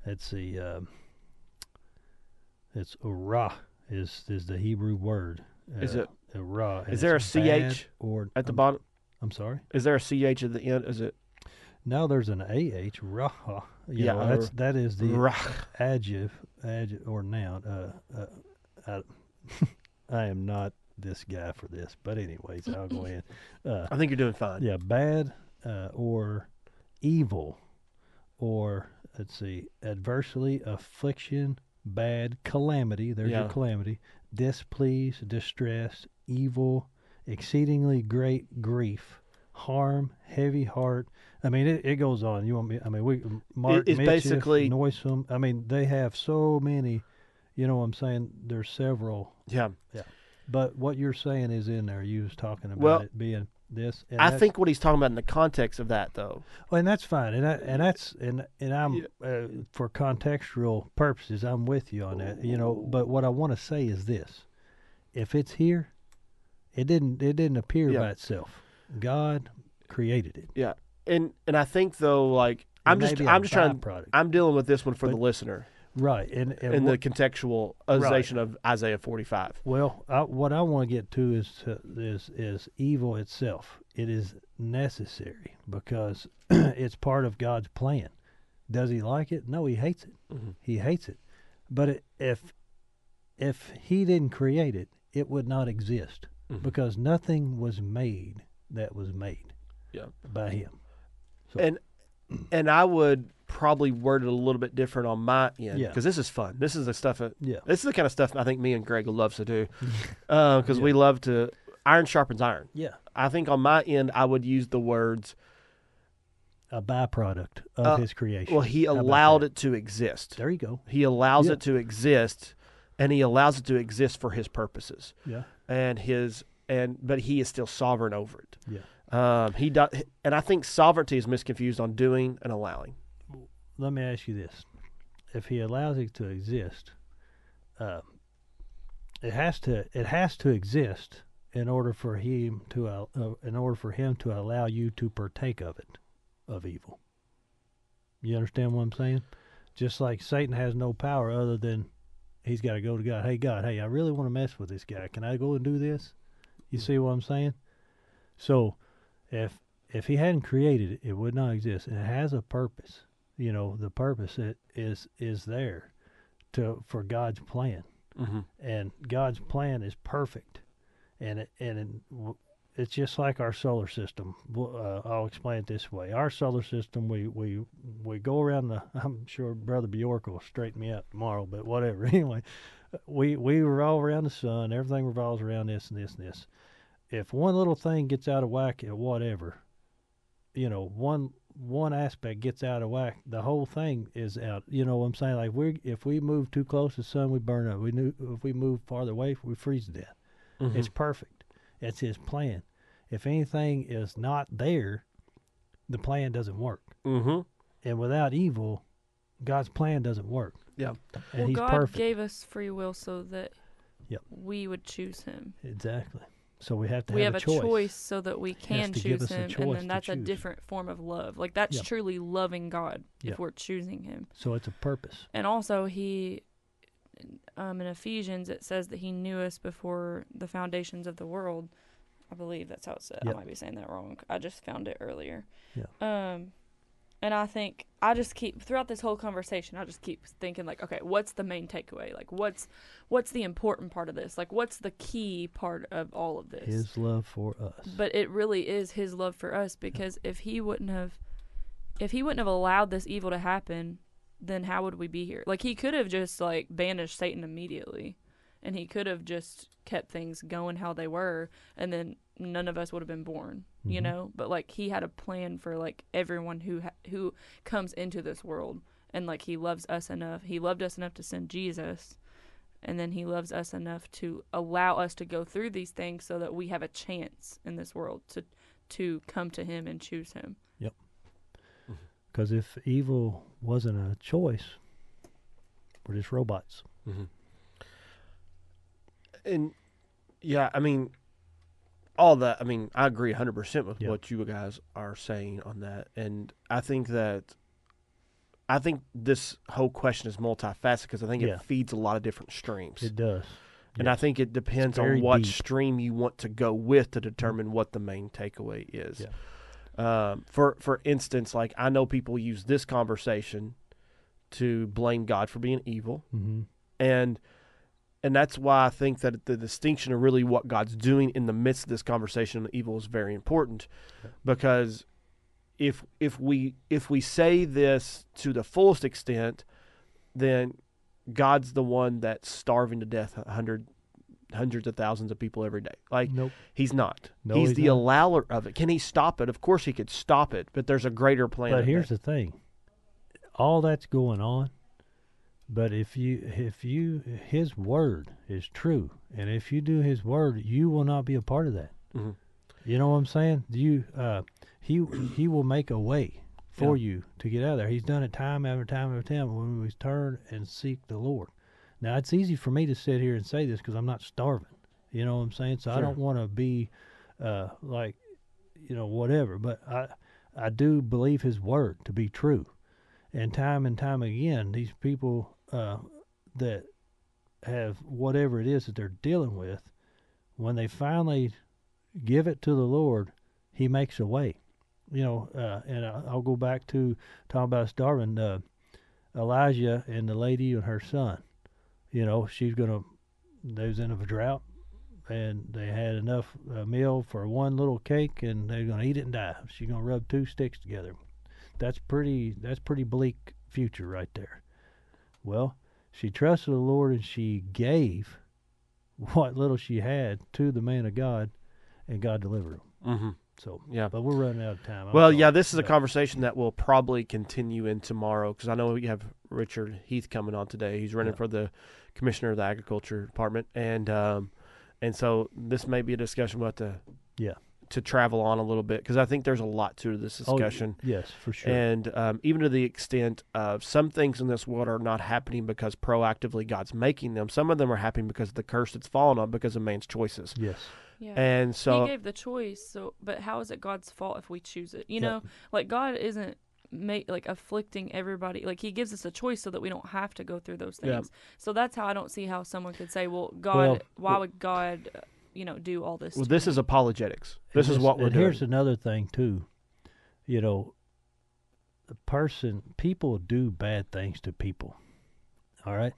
Let's see. Um, It's Ra is is the Hebrew word. Uh, is it Ra? Is there a ch or, at the I'm, bottom? I'm sorry. Is there a ch at the end? Is it? No, there's an ah. Ra. Yeah, know, that's that is the rah. adjective, adjective or noun. Uh, uh, I, I am not this guy for this, but anyways, I'll go ahead. Uh, I think you're doing fine. Yeah, bad uh, or evil, or let's see, adversely, affliction, bad, calamity. There's yeah. your calamity. Displease, distress, evil, exceedingly great grief, harm, heavy heart. I mean, it, it goes on. You want me? I mean, we. Mark, it's mischief, basically noisome. I mean, they have so many. You know what I'm saying? There's several. Yeah. Yeah. But what you're saying is in there. You was talking about well, it being this. And I think what he's talking about in the context of that, though. Well, and that's fine, and I, and that's and and I'm yeah. uh, for contextual purposes, I'm with you on that. You know, but what I want to say is this: if it's here, it didn't it didn't appear yeah. by itself. God created it. Yeah, and and I think though, like I'm just I'm just trying. I'm dealing with this one for but, the listener. Right, and, and in the contextualization right. of Isaiah forty-five. Well, I, what I want to get to is to, is is evil itself. It is necessary because it's part of God's plan. Does He like it? No, He hates it. Mm-hmm. He hates it. But it, if if He didn't create it, it would not exist mm-hmm. because nothing was made that was made yeah. by Him. So, and and I would. Probably worded a little bit different on my end because yeah. this is fun. This is the stuff. That, yeah, this is the kind of stuff I think me and Greg loves to do because uh, yeah. we love to iron sharpens iron. Yeah, I think on my end I would use the words a byproduct of uh, His creation. Well, He allowed it to exist. There you go. He allows yeah. it to exist, and He allows it to exist for His purposes. Yeah, and His and but He is still sovereign over it. Yeah, um, He does, and I think sovereignty is misconfused on doing and allowing. Let me ask you this. If He allows it to exist, uh, it has to it has to exist in order for him to uh, in order for him to allow you to partake of it, of evil. You understand what I'm saying? Just like Satan has no power other than he's got to go to God. Hey God, hey, I really want to mess with this guy. Can I go and do this? You see what I'm saying? So if if He hadn't created it, it would not exist. And it has a purpose. You know, the purpose it is is there to for God's plan, mm-hmm. and God's plan is perfect, and it, and it, it's just like our solar system. Uh, I'll explain it this way: our solar system, we we we go around the. I'm sure Brother Bjork will straighten me out tomorrow, but whatever. Anyway, we we revolve around the sun. Everything revolves around this and this and this. If one little thing gets out of whack at whatever, you know, one. one aspect gets out of whack, the whole thing is out. You know what I'm saying? Like we, if we move too close to the sun, we burn up. We knew if we move farther away, we freeze to death. Mm-hmm. It's perfect. It's His plan. If anything is not there, the plan doesn't work. Mm-hmm. And without evil, God's plan doesn't work. Yeah. And well, He's God perfect. Gave us free will so that yep. we would choose Him. Exactly. So we have to we have, have a choice. choice so that we can choose Him, and then that's a different form of love. Like that's yeah. truly loving God yeah. if we're choosing Him. So it's a purpose. And also He, um, in Ephesians, it says that He knew us before the foundations of the world. I believe that's how it said. Yeah. I might be saying that wrong. I just found it earlier. Yeah. Um, and I think I just keep throughout this whole conversation, I just keep thinking like, okay, what's the main takeaway? Like what's what's the important part of this? Like what's the key part of all of this? His love for us. But it really is His love for us because yeah. if he wouldn't have if he wouldn't have allowed this evil to happen, then how would we be here? Like He could have just like banished Satan immediately and He could have just kept things going how they were and then none of us would have been born, you mm-hmm. know, but like He had a plan for like everyone who ha- who comes into this world, and like He loves us enough. He loved us enough to send Jesus, and then He loves us enough to allow us to go through these things so that we have a chance in this world to to come to Him and choose Him. Yep. Because mm-hmm. if evil wasn't a choice, we're just robots. Mm-hmm. And yeah, I mean. All that, I mean, I agree one hundred percent with yep. what you guys are saying on that. And I think that I think this whole question is multifaceted because I think yeah. it feeds a lot of different streams. It does. And yes. I think it depends on what deep. stream you want to go with to determine what the main takeaway is. Yeah. Um, for for instance, like I know people use this conversation to blame God for being evil. Mm-hmm. And and that's why I think that the distinction of really what God's doing in the midst of this conversation on evil is very important. Yeah. Because if if we if we say this to the fullest extent, then God's the one that's starving to death hundred, hundreds of thousands of people every day. Like, nope. he's not. No, he's, he's the not. allower of it. Can he stop it? Of course he could stop it, but there's a greater plan. But here's the thing. All that's going on, but if you, if you, his word is true, and if you do his word, you will not be a part of that. Mm-hmm. You know what I'm saying? You, uh, he, he will make a way for yeah. you to get out of there. He's done it time after time after time when we turn and seek the Lord. Now, it's easy for me to sit here and say this because I'm not starving. You know what I'm saying? So sure. I don't want to be uh, like, you know, whatever. But I I do believe his word to be true. And time and time again, these people uh, that have whatever it is that they're dealing with, when they finally give it to the Lord, he makes a way. You know, uh, and I'll go back to talking about starving, uh, Elijah and the lady and her son. You know, she's going to, they was in a drought, and they had enough uh, meal for one little cake, and they're going to eat it and die. She's going to rub two sticks together. That's pretty, that's pretty bleak future right there. Well, she trusted the Lord, and she gave what little she had to the man of God, and God delivered him. Mm-hmm. So, yeah. But we're running out of time. I'm well, yeah, this is a conversation that will probably continue in tomorrow because I know you have Richard Heath coming on today. He's running yeah. for the Commissioner of the Agriculture Department. And um, and so this may be a discussion we'll have to, yeah. to travel on a little bit because I think there's a lot to this discussion. Oh, yes, for sure. And um, even to the extent of some things in this world are not happening because proactively God's making them. Some of them are happening because of the curse that's fallen on because of man's choices. Yes. Yeah. And so he gave the choice, so but how is it God's fault if we choose it? You yeah. know, like God isn't make like afflicting everybody. Like he gives us a choice so that we don't have to go through those things. Yeah. So that's how I don't see how someone could say, "Well, God, well, why well, would God, uh, you know, do all this?" Well, this me? is apologetics. This and is what we're and doing. Here's another thing too. You know, the person people do bad things to people. All right?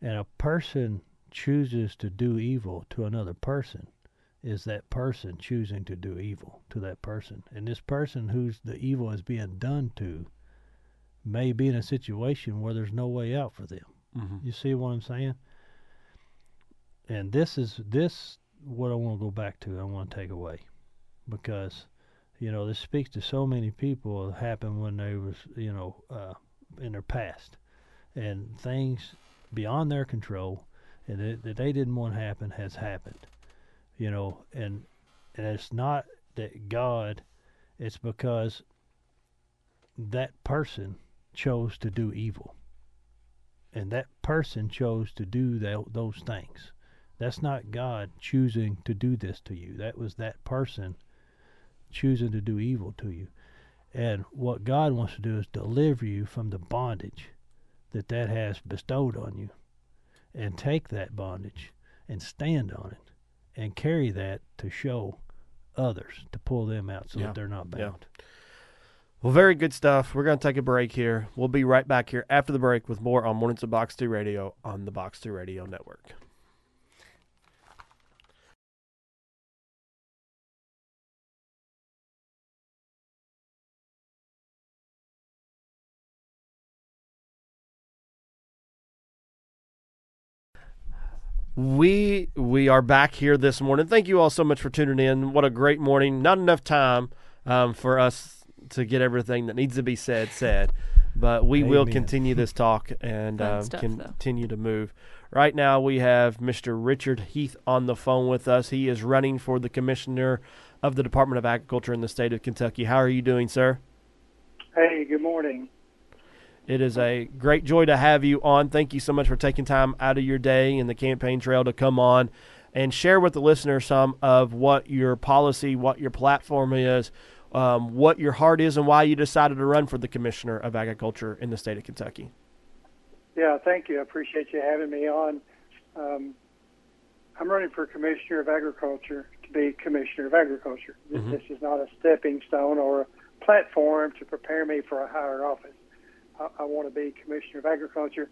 And a person chooses to do evil to another person. Is that person choosing to do evil to that person. And this person who's the evil is being done to may be in a situation where there's no way out for them. Mm-hmm. You see what I'm saying? And this is this what I want to go back to, I want to take away. Because, you know, this speaks to so many people that happened when they was, you know, uh, in their past. And things beyond their control and that, that they didn't want to happen has happened. You know, and, and it's not that God, it's because that person chose to do evil. And that person chose to do that, those things. That's not God choosing to do this to you. That was that person choosing to do evil to you. And what God wants to do is deliver you from the bondage that that has bestowed on you. And take that bondage and stand on it. And carry that to show others, to pull them out so yeah. that they're not bound. Yeah. Well, very good stuff. We're going to take a break here. We'll be right back here after the break with more on Mornings with Box two Radio on the Box two Radio Network. We we are back here this morning. Thank you all so much for tuning in. What a great morning. Not enough time um, for us to get everything that needs to be said said, but we Amen. will continue this talk and um, stuff, continue though. to move. Right now we have Mister Richard Heath on the phone with us. He is running for the Commissioner of the Department of Agriculture in the state of Kentucky. How are you doing, sir? Hey, good morning. It is a great joy to have you on. Thank you so much for taking time out of your day and the campaign trail to come on and share with the listener some of what your policy, what your platform is, um, what your heart is, and why you decided to run for the Commissioner of Agriculture in the state of Kentucky. Yeah, thank you. I appreciate you having me on. Um, I'm running for Commissioner of Agriculture to be Commissioner of Agriculture. Mm-hmm. This is not a stepping stone or a platform to prepare me for a higher office. I, I want to be Commissioner of Agriculture,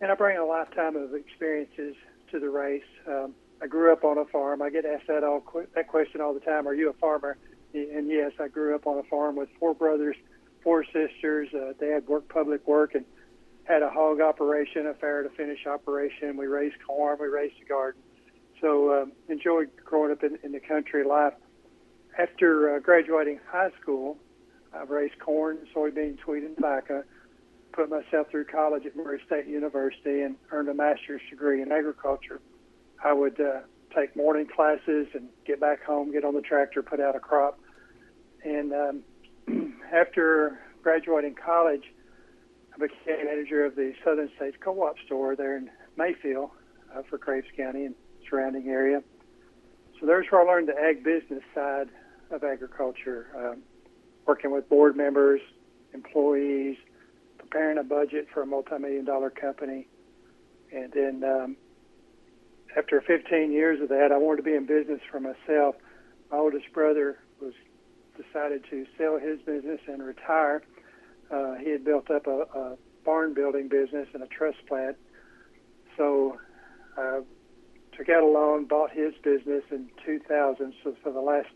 and I bring a lifetime of experiences to the race. Um, I grew up on a farm. I get asked that, all, that question all the time, are you a farmer? And yes, I grew up on a farm with four brothers, four sisters. Uh, Dad worked public work and had a hog operation, a fair-to-finish operation. We raised corn. We raised a garden. So um, enjoyed growing up in, in the country life. After uh, graduating high school, I raised corn, soybeans, wheat, and tobacco. Put myself through college at Murray State University and earned a master's degree in agriculture. I would uh, take morning classes and get back home, get on the tractor, put out a crop. And um, after graduating college, I became manager of the Southern States Co-op store there in Mayfield uh, for Graves County and surrounding area. So there's where I learned the ag business side of agriculture, um, working with board members, employees, preparing a budget for a multi-million dollar company. And then um, after fifteen years of that, I wanted to be in business for myself. My oldest brother was decided to sell his business and retire. Uh, he had built up a, a barn building business and a truss plant. So I took out a loan, bought his business in two thousand. So for the last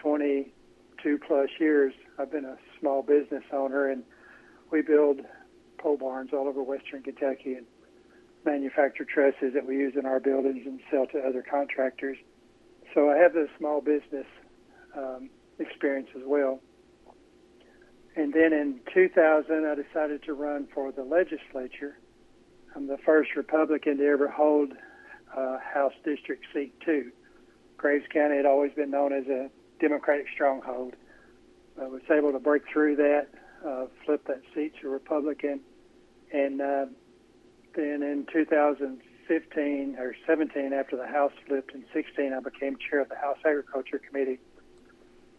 twenty-two plus years, I've been a small business owner, and we build pole barns all over Western Kentucky and manufacture trusses that we use in our buildings and sell to other contractors. So I have this small business um, experience as well. And then in two thousand, I decided to run for the legislature. I'm the first Republican to ever hold uh, House District Seat two. Graves County had always been known as a Democratic stronghold. I was able to break through that, uh, flip that seat to Republican. And uh, then in two thousand fifteen or seventeen, after the House flipped, in sixteen, I became chair of the House Agriculture Committee.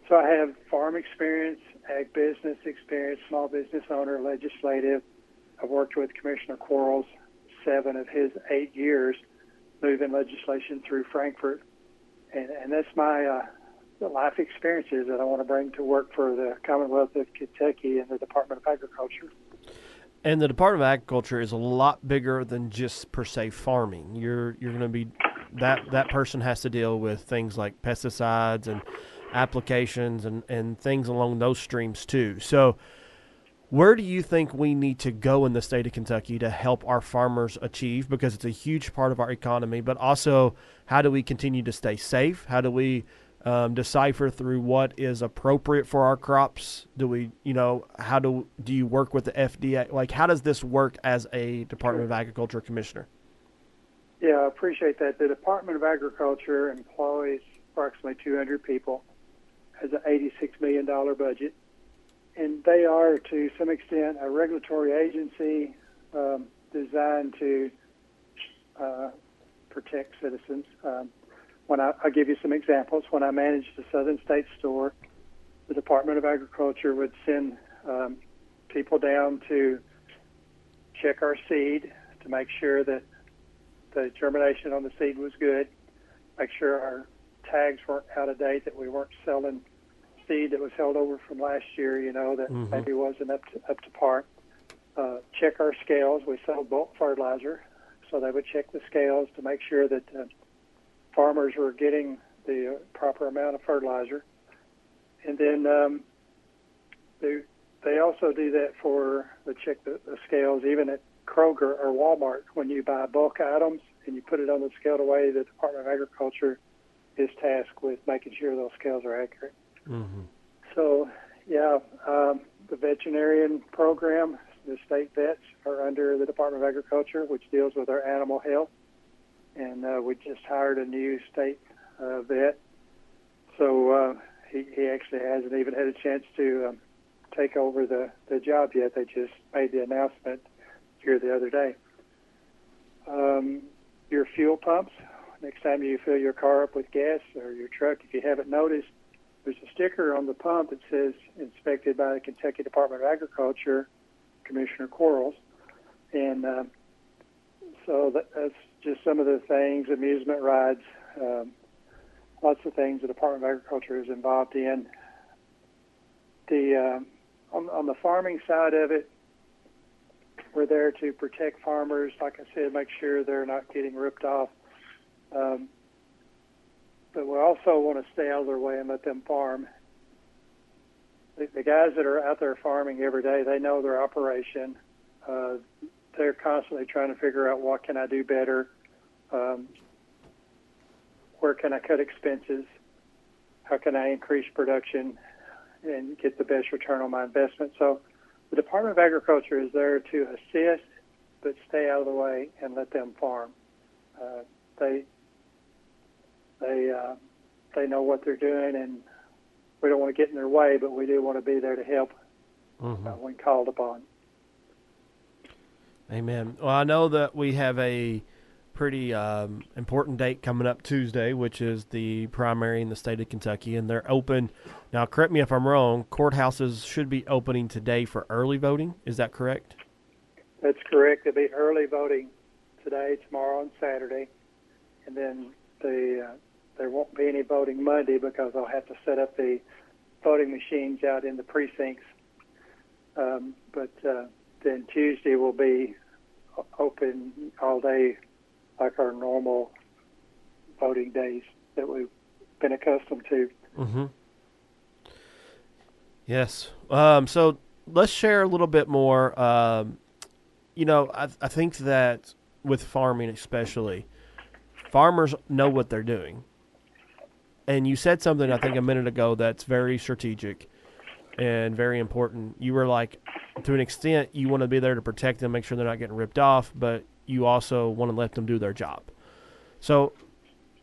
So I have farm experience, ag business experience, small business owner, legislative. I've worked with Commissioner Quarles seven of his eight years, moving legislation through Frankfort. And, and that's my uh, the life experiences that I want to bring to work for the Commonwealth of Kentucky and the Department of Agriculture. And the Department of Agriculture is a lot bigger than just per se farming. You're, you're going to be, that, that person has to deal with things like pesticides and applications and, and things along those streams too. So where do you think we need to go in the state of Kentucky to help our farmers achieve? Because it's a huge part of our economy, but also how do we continue to stay safe? How do we um, decipher through what is appropriate for our crops? Do we, you know, how do, do you work with the F D A? Like, how does this work as a Department of Agriculture commissioner? Yeah, I appreciate that. The Department of Agriculture employs approximately two hundred people. Has an eighty-six million dollars budget, and they are, to some extent, a regulatory agency um, designed to uh, protect citizens. Um, when I, I'll give you some examples. When I managed the Southern States store, the Department of Agriculture would send um, people down to check our seed to make sure that the germination on the seed was good, make sure our tags weren't out of date, that we weren't selling seed that was held over from last year, you know, that mm-hmm. maybe wasn't up to, up to par. Uh, check our scales. We sold bulk fertilizer, so they would check the scales to make sure that uh, farmers were getting the proper amount of fertilizer. And then um, they, they also do that for the check the, the scales even at Kroger or Walmart. When you buy bulk items and you put it on the scale away, the Department of Agriculture his task with making sure those scales are accurate. Mm-hmm. So, yeah, um, the veterinarian program, the state vets are under the Department of Agriculture, which deals with our animal health. And uh, we just hired a new state uh, vet. So uh, he, he actually hasn't even had a chance to um, take over the, the job yet. They just made the announcement here the other day. Um, your fuel pumps. next time you fill your car up with gas or your truck, if you haven't noticed, there's a sticker on the pump that says inspected by the Kentucky Department of Agriculture, Commissioner Quarles. And uh, so that, that's just some of the things, amusement rides, um, lots of things the Department of Agriculture is involved in. The uh, on, on the farming side of it, we're there to protect farmers, like I said, make sure they're not getting ripped off. Um, but we also want to stay out of their way and let them farm. The, the guys that are out there farming every day, they know their operation. Uh, they're constantly trying to figure out what can I do better, um, where can I cut expenses, how can I increase production and get the best return on my investment. So the Department of Agriculture is there to assist, but stay out of the way and let them farm. Uh, they they uh, they know what they're doing, and we don't want to get in their way, but we do want to be there to help mm-hmm. uh, when called upon. Amen. Well, I know that we have a pretty um, important date coming up Tuesday, which is the primary in the state of Kentucky, and they're open. Now, correct me if I'm wrong, courthouses should be opening today for early voting. Is that correct? That's correct. It'll be early voting today, tomorrow, and Saturday. And then the, uh, there won't be any voting Monday because I'll have to set up the voting machines out in the precincts. Um, but uh, then Tuesday will be open all day like our normal voting days that we've been accustomed to. Mm-hmm. Yes. Um, so let's share a little bit more. Um, you know, I, I think that with farming especially, farmers know what they're doing. And you said something, I think, a minute ago that's very strategic and very important. You were like, to an extent, you want to be there to protect them, make sure they're not getting ripped off, but you also want to let them do their job. So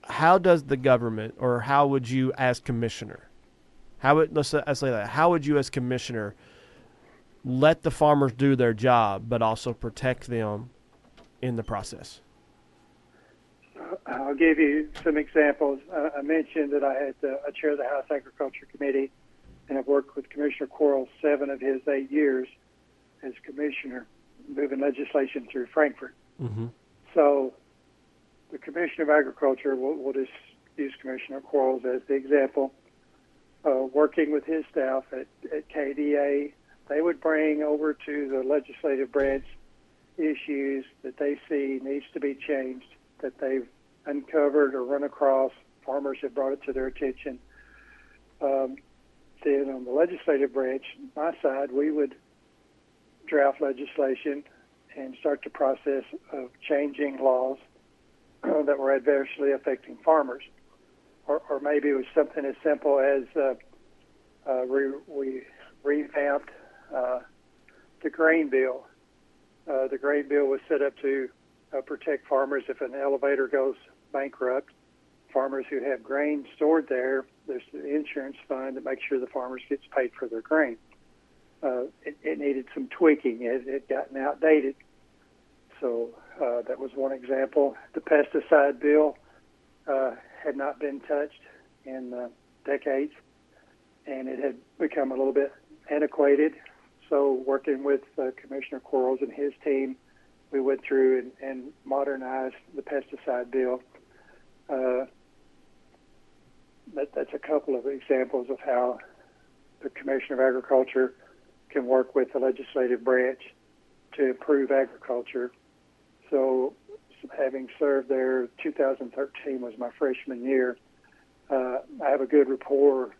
how does the government, or how would you as commissioner, how would, let's, let's say that, how would you as commissioner let the farmers do their job, but also protect them in the process? I'll give you some examples. Uh, I mentioned that I had the, I chair of the House Agriculture Committee, and I've worked with Commissioner Quarles seven of his eight years as commissioner, moving legislation through Frankfort. Mm-hmm. So the Commissioner of Agriculture, we'll, we'll just use Commissioner Quarles as the example, uh, working with his staff at, at K D A, they would bring over to the legislative branch issues that they see needs to be changed, that they've uncovered or run across. Farmers have brought it to their attention. Um, then on the legislative branch, my side, we would draft legislation and start the process of changing laws that were adversely affecting farmers. Or, or maybe it was something as simple as uh, uh, we, we revamped uh, the grain bill. Uh, the grain bill was set up to uh, protect farmers if an elevator goes bankrupt. Farmers who have grain stored there, there's an insurance fund that makes sure the farmers gets paid for their grain. Uh, it, it needed some tweaking. It had gotten outdated. So uh, that was one example. The pesticide bill uh, had not been touched in uh, decades, and it had become a little bit antiquated. So working with uh, Commissioner Quarles and his team, we went through and, and modernized the pesticide bill. Uh, that, that's a couple of examples of how the Commissioner of Agriculture can work with the legislative branch to improve agriculture. So having served there, two thousand thirteen was my freshman year. Uh, I have a good rapport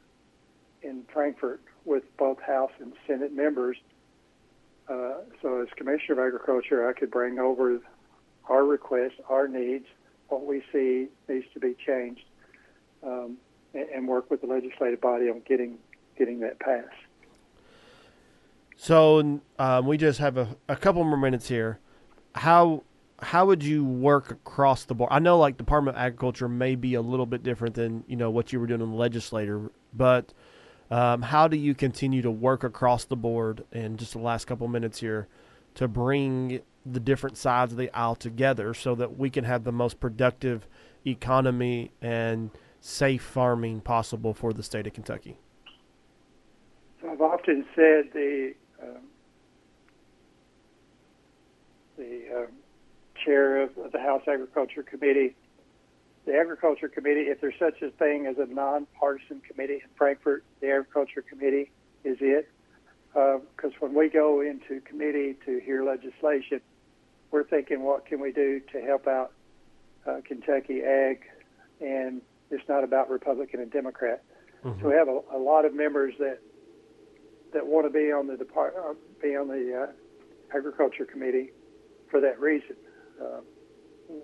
in Frankfort with both House and Senate members. Uh, so as Commissioner of Agriculture, I could bring over our requests, our needs, what we see needs to be changed, um, and, and work with the legislative body on getting getting that passed. So um, we just have a, a couple more minutes here. How how would you work across the board? I know like Department of Agriculture may be a little bit different than, you know, what you were doing in the legislature, but um, how do you continue to work across the board in just the last couple minutes here to bring the different sides of the aisle together so that we can have the most productive economy and safe farming possible for the state of Kentucky? So I've often said the um, the um, chair of the House Agriculture Committee, the Agriculture Committee, if there's such a thing as a nonpartisan committee in Frankfort, the Agriculture Committee is it. Because uh, when we go into committee to hear legislation, we're thinking, what can we do to help out uh, Kentucky ag? And it's not about Republican and Democrat. Mm-hmm. So we have a, a lot of members that that want to be on the depart, uh, be on the uh, Agriculture Committee for that reason. Uh,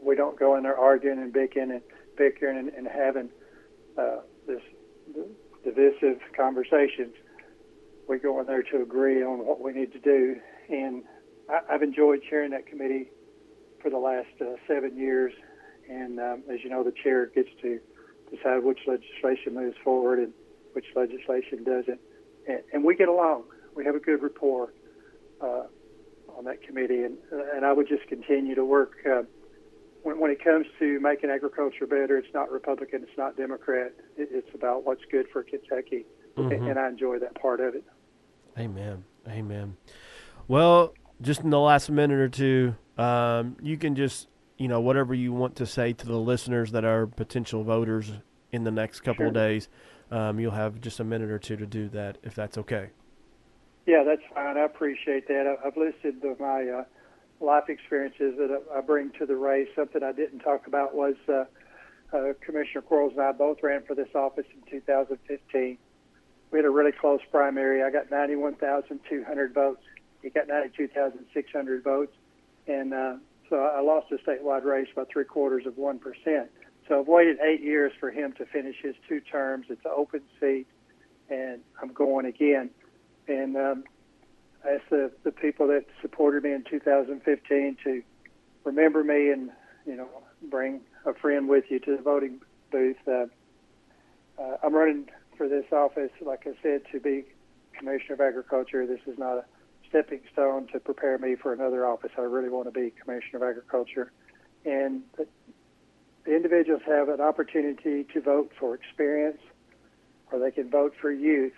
we don't go in there arguing and bickering and bickering and, and having uh, this divisive conversations. We go in there to agree on what we need to do, and I, I've enjoyed chairing that committee for the last uh, seven years. And um, as you know, the chair gets to decide which legislation moves forward and which legislation doesn't. And, and we get along. We have a good rapport uh, on that committee, and and I would just continue to work. Uh, when, when it comes to making agriculture better, it's not Republican, it's not Democrat. It, it's about what's good for Kentucky, mm-hmm. and, and I enjoy that part of it. Amen. Amen. Well, just in the last minute or two, um, you can just, you know, whatever you want to say to the listeners that are potential voters in the next couple sure. of days, um, you'll have just a minute or two to do that, if that's okay. Yeah, that's fine. I appreciate that. I've listed the, my uh, life experiences that I bring to the race. Something I didn't talk about was uh, uh, Commissioner Quarles and I both ran for this office in two thousand fifteen. We had a really close primary. I got ninety-one thousand two hundred votes. He got ninety-two thousand six hundred votes. And uh, so I lost the statewide race by three quarters of one percent. So I've waited eight years for him to finish his two terms. It's an open seat, and I'm going again. And um, I asked the, the people that supported me in two thousand fifteen to remember me and, you know, bring a friend with you to the voting booth. Uh, uh, I'm running for this office, like I said, to be Commissioner of Agriculture. This is not a stepping stone to prepare me for another office. I really want to be Commissioner of Agriculture. And the, the individuals have an opportunity to vote for experience, or they can vote for youth,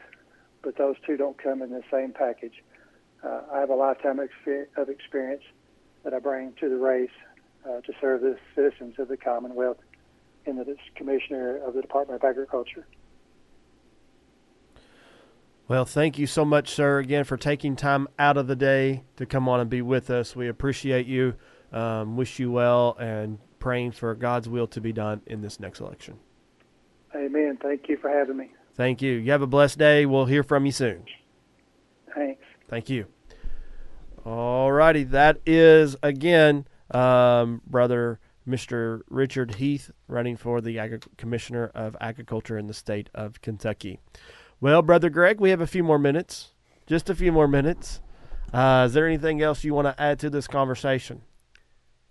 but those two don't come in the same package. Uh, I have a lifetime of experience that I bring to the race uh, to serve the citizens of the Commonwealth and the Commissioner of the Department of Agriculture. Well, thank you so much, sir, again, for taking time out of the day to come on and be with us. We appreciate you, um, wish you well, and praying for God's will to be done in this next election. Amen. Thank you for having me. Thank you. You have a blessed day. We'll hear from you soon. Thanks. Thank you. All righty. That is, again, um, Brother Mister Richard Heath, running for the Agri- Commissioner of Agriculture in the state of Kentucky. Well, Brother Greg, we have a few more minutes, just a few more minutes. Uh, is there anything else you want to add to this conversation?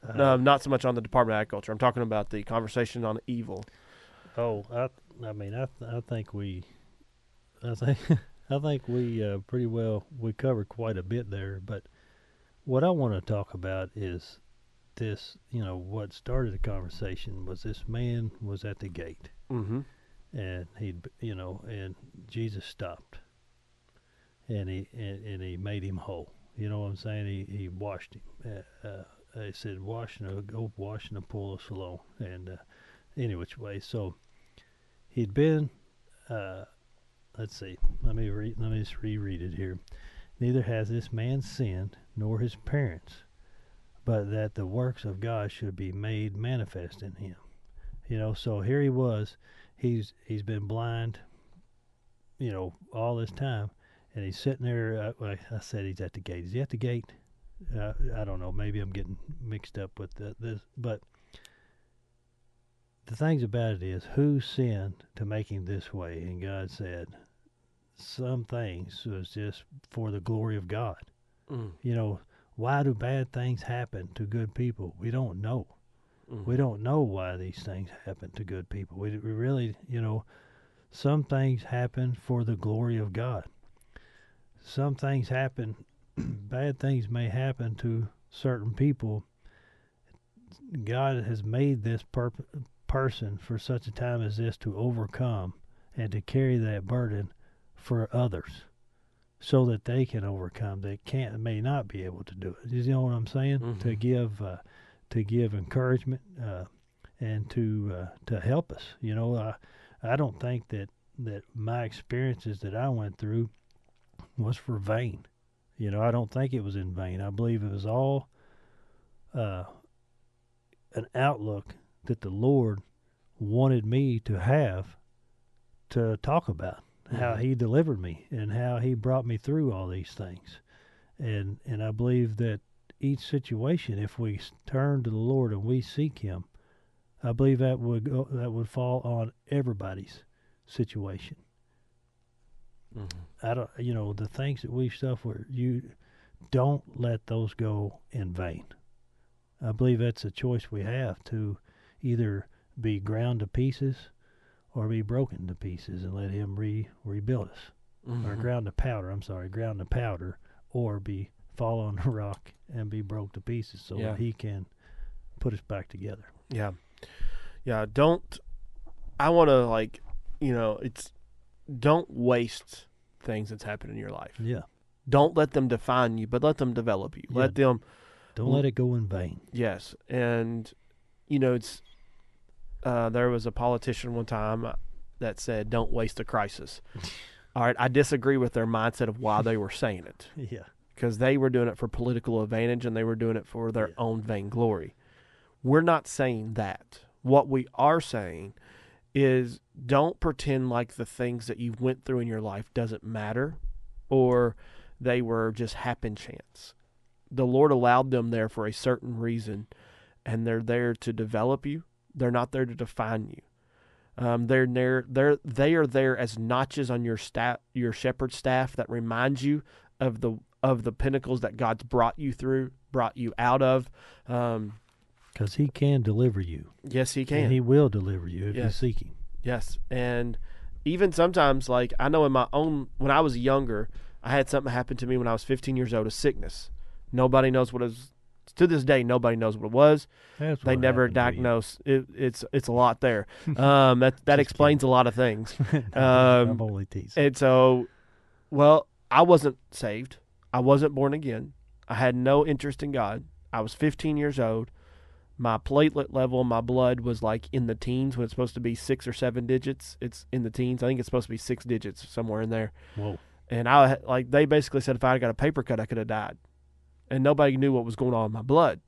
Uh, no, not so much on the Department of Agriculture. I'm talking about the conversation on evil. Oh, I, I mean, I, I think we, I think, I think we uh, pretty well we covered quite a bit there. But what I want to talk about is this. You know, what started the conversation was this man was at the gate. Mm-hmm. And he, you know, and Jesus stopped, and he and, and he made him whole. You know what I'm saying? He he washed him. Uh, uh, he said, "Wash in a go, wash in the pool of Siloam." And uh, any which way, so he'd been. Uh, let's see. Let me read. Let me just reread it here. Neither has this man sinned, nor his parents, but that the works of God should be made manifest in him. You know, so here he was. He's he's been blind, you know, all this time, and he's sitting there. I, I said he's at the gate. Is he at the gate? Uh, I don't know. Maybe I'm getting mixed up with the, this. But the things about it is, who sinned to make him this way? And God said, some things was just for the glory of God. Mm. You know, why do bad things happen to good people? We don't know. We don't know why these things happen to good people. We, we really, you know, some things happen for the glory of God. Some things happen, bad things may happen to certain people. God has made this purpose, person for such a time as this to overcome and to carry that burden for others so that they can overcome, that can't, may not be able to do it. You know what I'm saying? Mm-hmm. To give uh, to give encouragement uh, and to uh, to help us. You know, I, I don't think that, that my experiences that I went through was for vain. You know, I don't think it was in vain. I believe it was all uh, an outlook that the Lord wanted me to have to talk about, mm-hmm. how he delivered me and how he brought me through all these things. And and I believe that each situation, if we turn to the Lord and we seek him, I believe that would go, that would fall on everybody's situation. Mm-hmm. I don't, you know, the things that we've suffered, you don't let those go in vain. I believe that's a choice we have, to either be ground to pieces or be broken to pieces and let him re rebuild us. Mm-hmm. Or ground to powder, I'm sorry, ground to powder, or be fall on the rock and be broke to pieces so yeah. that he can put us back together. Yeah. Yeah, don't, I want to like, you know, it's, don't waste things that's happened in your life. Yeah. Don't let them define you, but let them develop you. Yeah. Let them. Don't l- let it go in vain. Yes. And, you know, it's, uh, there was a politician one time that said, don't waste a crisis. All right. I disagree with their mindset of why they were saying it. Yeah. Because they were doing it for political advantage and they were doing it for their yeah. own vainglory. We're not saying that. What we are saying is, don't pretend like the things that you went through in your life doesn't matter or they were just happen chance. The Lord allowed them there for a certain reason, and they're there to develop you. They're not there to define you. Um, they're there, they're, they are there as notches on your staff, your shepherd's staff, that reminds you of the of the pinnacles that God's brought you through, brought you out of. Um, Because he can deliver you. Yes, he can. And he will deliver you if yes. you seek him. Yes. And even sometimes, like, I know in my own, when I was younger, I had something happen to me when I was fifteen years old, a sickness. Nobody knows what it was. To this day, nobody knows what it was. That's they never diagnosed. It, it's it's a lot there. Um, that that explains kidding. a lot of things. no, um, I'm only teasing. And so, well, I wasn't saved. I wasn't born again. I had no interest in God. I was fifteen years old. My platelet level, my blood was like in the teens when it's supposed to be six or seven digits. It's in the teens. I think it's supposed to be six digits, somewhere in there. Whoa. And I like they basically said if I got a paper cut, I could have died. And nobody knew what was going on in my blood.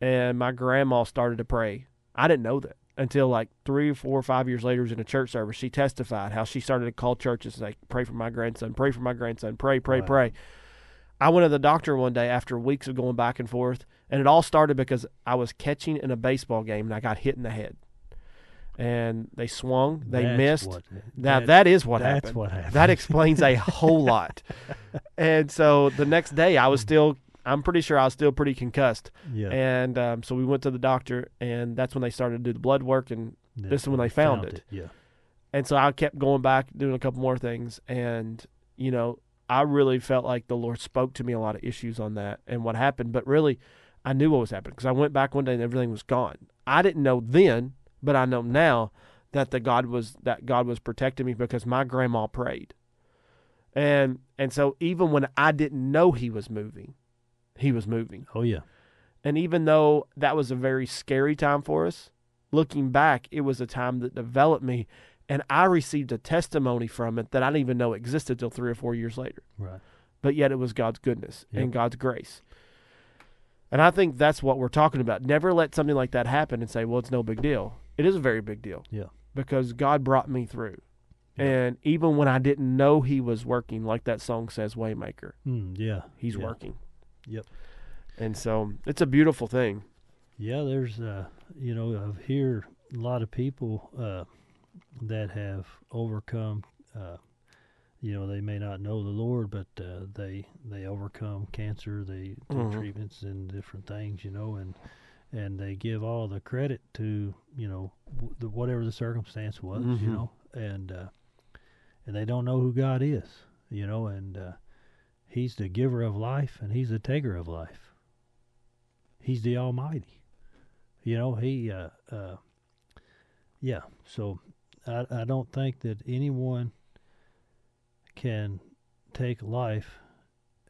And my grandma started to pray. I didn't know that until like three, four, five years later. It was in a church service. She testified how she started to call churches and like, pray for my grandson, pray for my grandson, pray, pray, wow. pray. I went to the doctor one day after weeks of going back and forth, and it all started because I was catching in a baseball game and I got hit in the head. And they swung, they that's missed. What, now that, that is what that's happened. That's what happened. That explains a whole lot. And so the next day I was still, I'm pretty sure I was still pretty concussed. Yeah. And um, so we went to the doctor, and that's when they started to do the blood work, and yeah, this is when they found, found it. it. Yeah. And so I kept going back, doing a couple more things, and, you know, I really felt like the Lord spoke to me a lot of issues on that and what happened. But really, I knew what was happening because I went back one day and everything was gone. I didn't know then, but I know now that the God was that God was protecting me because my grandma prayed. And and so even when I didn't know he was moving, he was moving. Oh, yeah. And even though that was a very scary time for us, looking back, it was a time that developed me. And I received a testimony from it that I didn't even know existed till three or four years later. Right. But yet it was God's goodness yep. and God's grace. And I think that's what we're talking about. Never let something like that happen and say, well, it's no big deal. It is a very big deal. Yeah. Because God brought me through. Yeah. And even when I didn't know he was working, like that song says, Waymaker. Mm, yeah. He's yeah. working. Yep. And so it's a beautiful thing. Yeah, there's, uh, you know, I hear a lot of people uh, – that have overcome, uh, you know, they may not know the Lord, but uh, they they overcome cancer, they do mm-hmm. treatments and different things, you know, and and they give all the credit to, you know, w- the, whatever the circumstance was, mm-hmm. you know, and uh, and they don't know who God is, you know, and uh, he's the giver of life and he's the taker of life. He's the Almighty. You know, he... Uh, uh, yeah, so I, I don't think that anyone can take life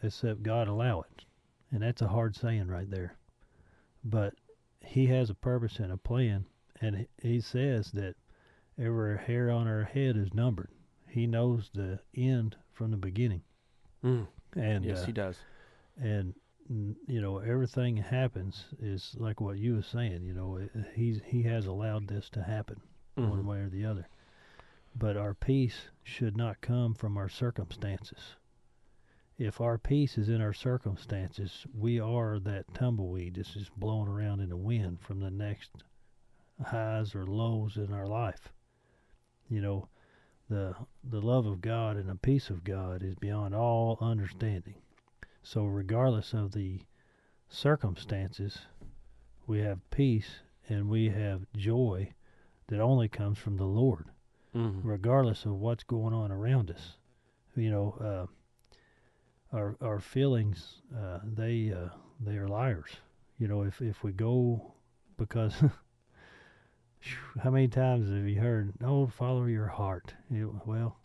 except God allow it. And that's a hard saying right there. But he has a purpose and a plan, and he says that every hair on our head is numbered. He knows the end from the beginning. Mm. And yes, uh, he does. And, you know, everything happens is like what you were saying, you know, it, he's, he has allowed this to happen mm-hmm. one way or the other. But our peace should not come from our circumstances. If our peace is in our circumstances, we are that tumbleweed that's just blowing around in the wind from the next highs or lows in our life. You know, the the love of God and the peace of God is beyond all understanding. So regardless of the circumstances, we have peace and we have joy that only comes from the Lord, mm-hmm. regardless of what's going on around us. You know, uh, Our our feelings, uh, they uh, they are liars. You know, if, if we go, because how many times have you heard, "Oh, follow your heart"? It, well,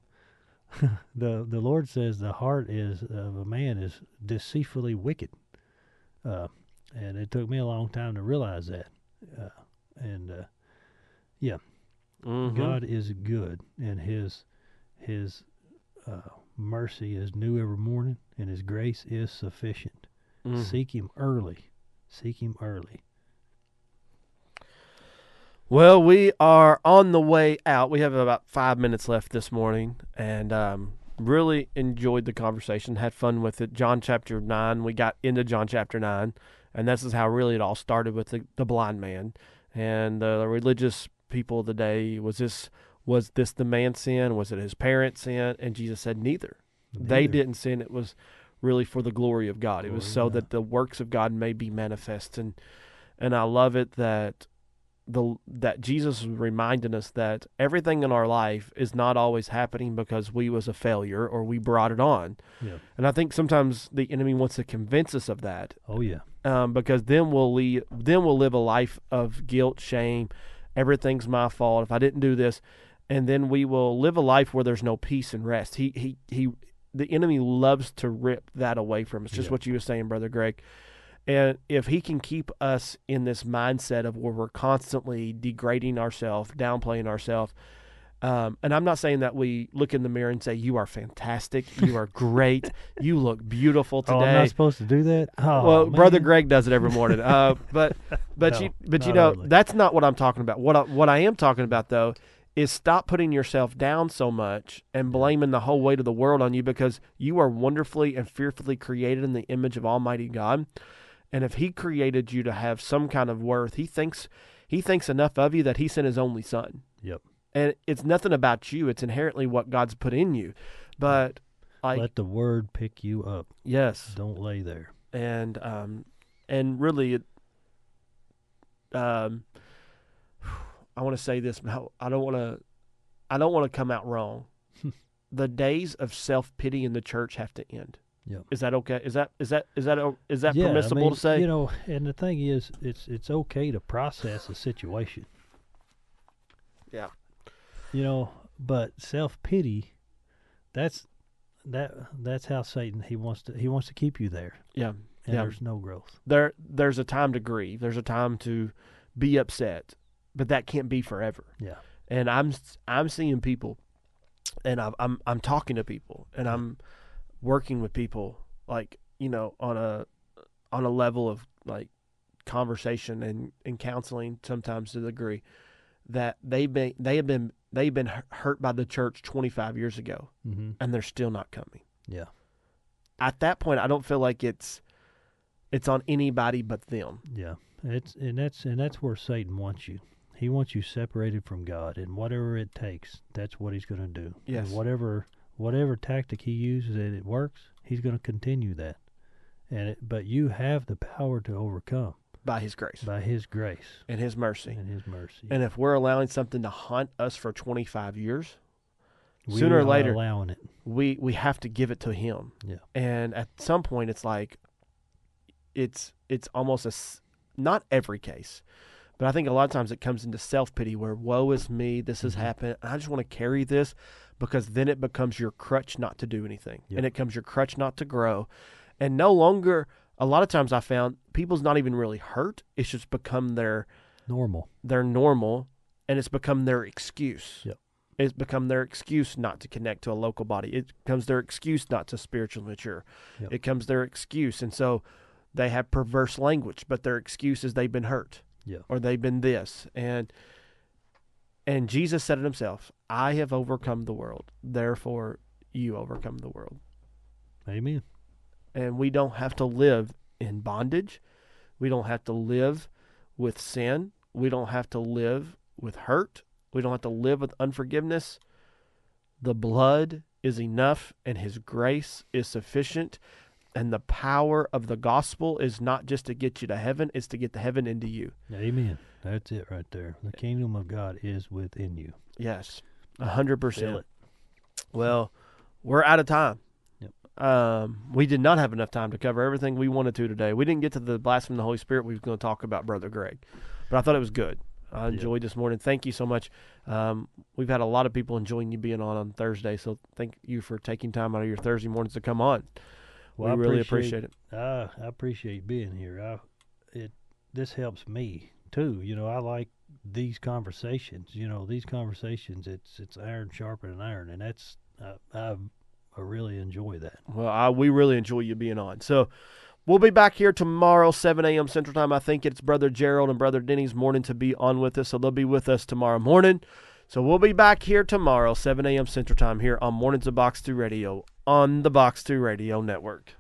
the the Lord says the heart is of a man is deceitfully wicked, uh, and it took me a long time to realize that. Uh, and uh, yeah, mm-hmm. God is good, and His His. Uh, mercy is new every morning, and His grace is sufficient. Mm. Seek Him early. Seek Him early. Well, we are on the way out. We have about five minutes left this morning, and um, really enjoyed the conversation, had fun with it. John chapter nine, we got into John chapter nine, and this is how really it all started with the, the blind man. And the religious people of the day, was this... was this the man's sin? Was it his parents' sin? And Jesus said, neither. neither. They didn't sin. It was really for the glory of God. Glory it was so God. That the works of God may be manifest. And and I love it that the that Jesus reminded us that everything in our life is not always happening because we was a failure or we brought it on. Yeah. And I think sometimes the enemy wants to convince us of that. Oh, yeah. Um, because then we'll, lead, then we'll live a life of guilt, shame. Everything's my fault. If I didn't do this... And then we will live a life where there's no peace and rest. He, he, he. The enemy loves to rip that away from us, just yeah. what you were saying, Brother Greg. And if he can keep us in this mindset of where we're constantly degrading ourselves, downplaying ourselves, um, and I'm not saying that we look in the mirror and say, you are fantastic, you are great, you look beautiful today. Oh, I'm not supposed to do that? Oh, well, man. Brother Greg does it every morning. Uh, but but no, you but you know, really. That's not what I'm talking about. What I, What I am talking about, though, is stop putting yourself down so much and blaming the whole weight of the world on you, because you are wonderfully and fearfully created in the image of Almighty God. And if He created you to have some kind of worth, he thinks he thinks enough of you that He sent His only Son. Yep. And it's nothing about you. It's inherently what God's put in you. But I, let the Word pick you up. Yes. Don't lay there. And um, and really, it, um. I want to say this, but I don't want to, I don't want to come out wrong. The days of self-pity in the church have to end. Yep. Is that okay? Is that, is that, is that, is that yeah, permissible I mean, to say? You know, and the thing is, it's, it's okay to process a situation. Yeah. You know, but self-pity, that's, that, that's how Satan, he wants to, he wants to keep you there. Yeah. And yeah. there's no growth. There, there's a time to grieve. There's a time to be upset. But that can't be forever. Yeah. And I'm I'm seeing people, and I'm I'm, I'm talking to people, and I'm working with people, like, you know, on a on a level of like conversation and, and counseling sometimes to the degree that they've been they have been they've been hurt by the church twenty-five years ago, mm-hmm. and they're still not coming. Yeah. At that point, I don't feel like it's it's on anybody but them. Yeah. It's and that's and that's where Satan wants you. He wants you separated from God, and whatever it takes, that's what he's going to do. Yes. And whatever whatever tactic he uses and it works, he's going to continue that. And it, but you have the power to overcome by his grace, by his grace and his mercy, and his mercy. And if we're allowing something to haunt us for twenty-five years, we sooner or later, allowing it, we we have to give it to him. Yeah. And at some point, it's like, it's it's almost a not every case. But I think a lot of times it comes into self-pity where, woe is me, this has happened, and I just want to carry this, because then it becomes your crutch not to do anything. Yep. And it becomes your crutch not to grow. And no longer, a lot of times I found people's not even really hurt. It's just become their normal. Their normal, and it's become their excuse. Yep. It's become their excuse not to connect to a local body. It becomes their excuse not to spiritually mature. Yep. It becomes their excuse. And so they have perverse language, but their excuse is they've been hurt. Yeah. Or they've been this. And and Jesus said it himself, I have overcome the world, therefore you overcome the world. Amen. And we don't have to live in bondage. We don't have to live with sin. We don't have to live with hurt. We don't have to live with unforgiveness. The blood is enough, and his grace is sufficient. And the power of the gospel is not just to get you to heaven, it's to get the heaven into you. Amen. That's it right there. The kingdom of God is within you. Yes, one hundred percent. Feel it. Well, we're out of time. Yep. Um, we did not have enough time to cover everything we wanted to today. We didn't get to the blasphemy of the Holy Spirit. We were going to talk about Brother Greg. But I thought it was good. I enjoyed this morning. Thank you so much. Um, we've had a lot of people enjoying you being on on Thursday, so thank you for taking time out of your Thursday mornings to come on. Well, we I really appreciate, appreciate it. Uh, I appreciate being here. I, it This helps me, too. You know, I like these conversations. You know, these conversations, it's it's iron sharpening iron, and that's I, I, I really enjoy that. Well, I, we really enjoy you being on. So, we'll be back here tomorrow, seven a.m. Central Time. I think it's Brother Gerald and Brother Denny's morning to be on with us, so they'll be with us tomorrow morning. So we'll be back here tomorrow, seven a.m. Central Time, here on Mornings of Box two Radio on the Box two Radio Network.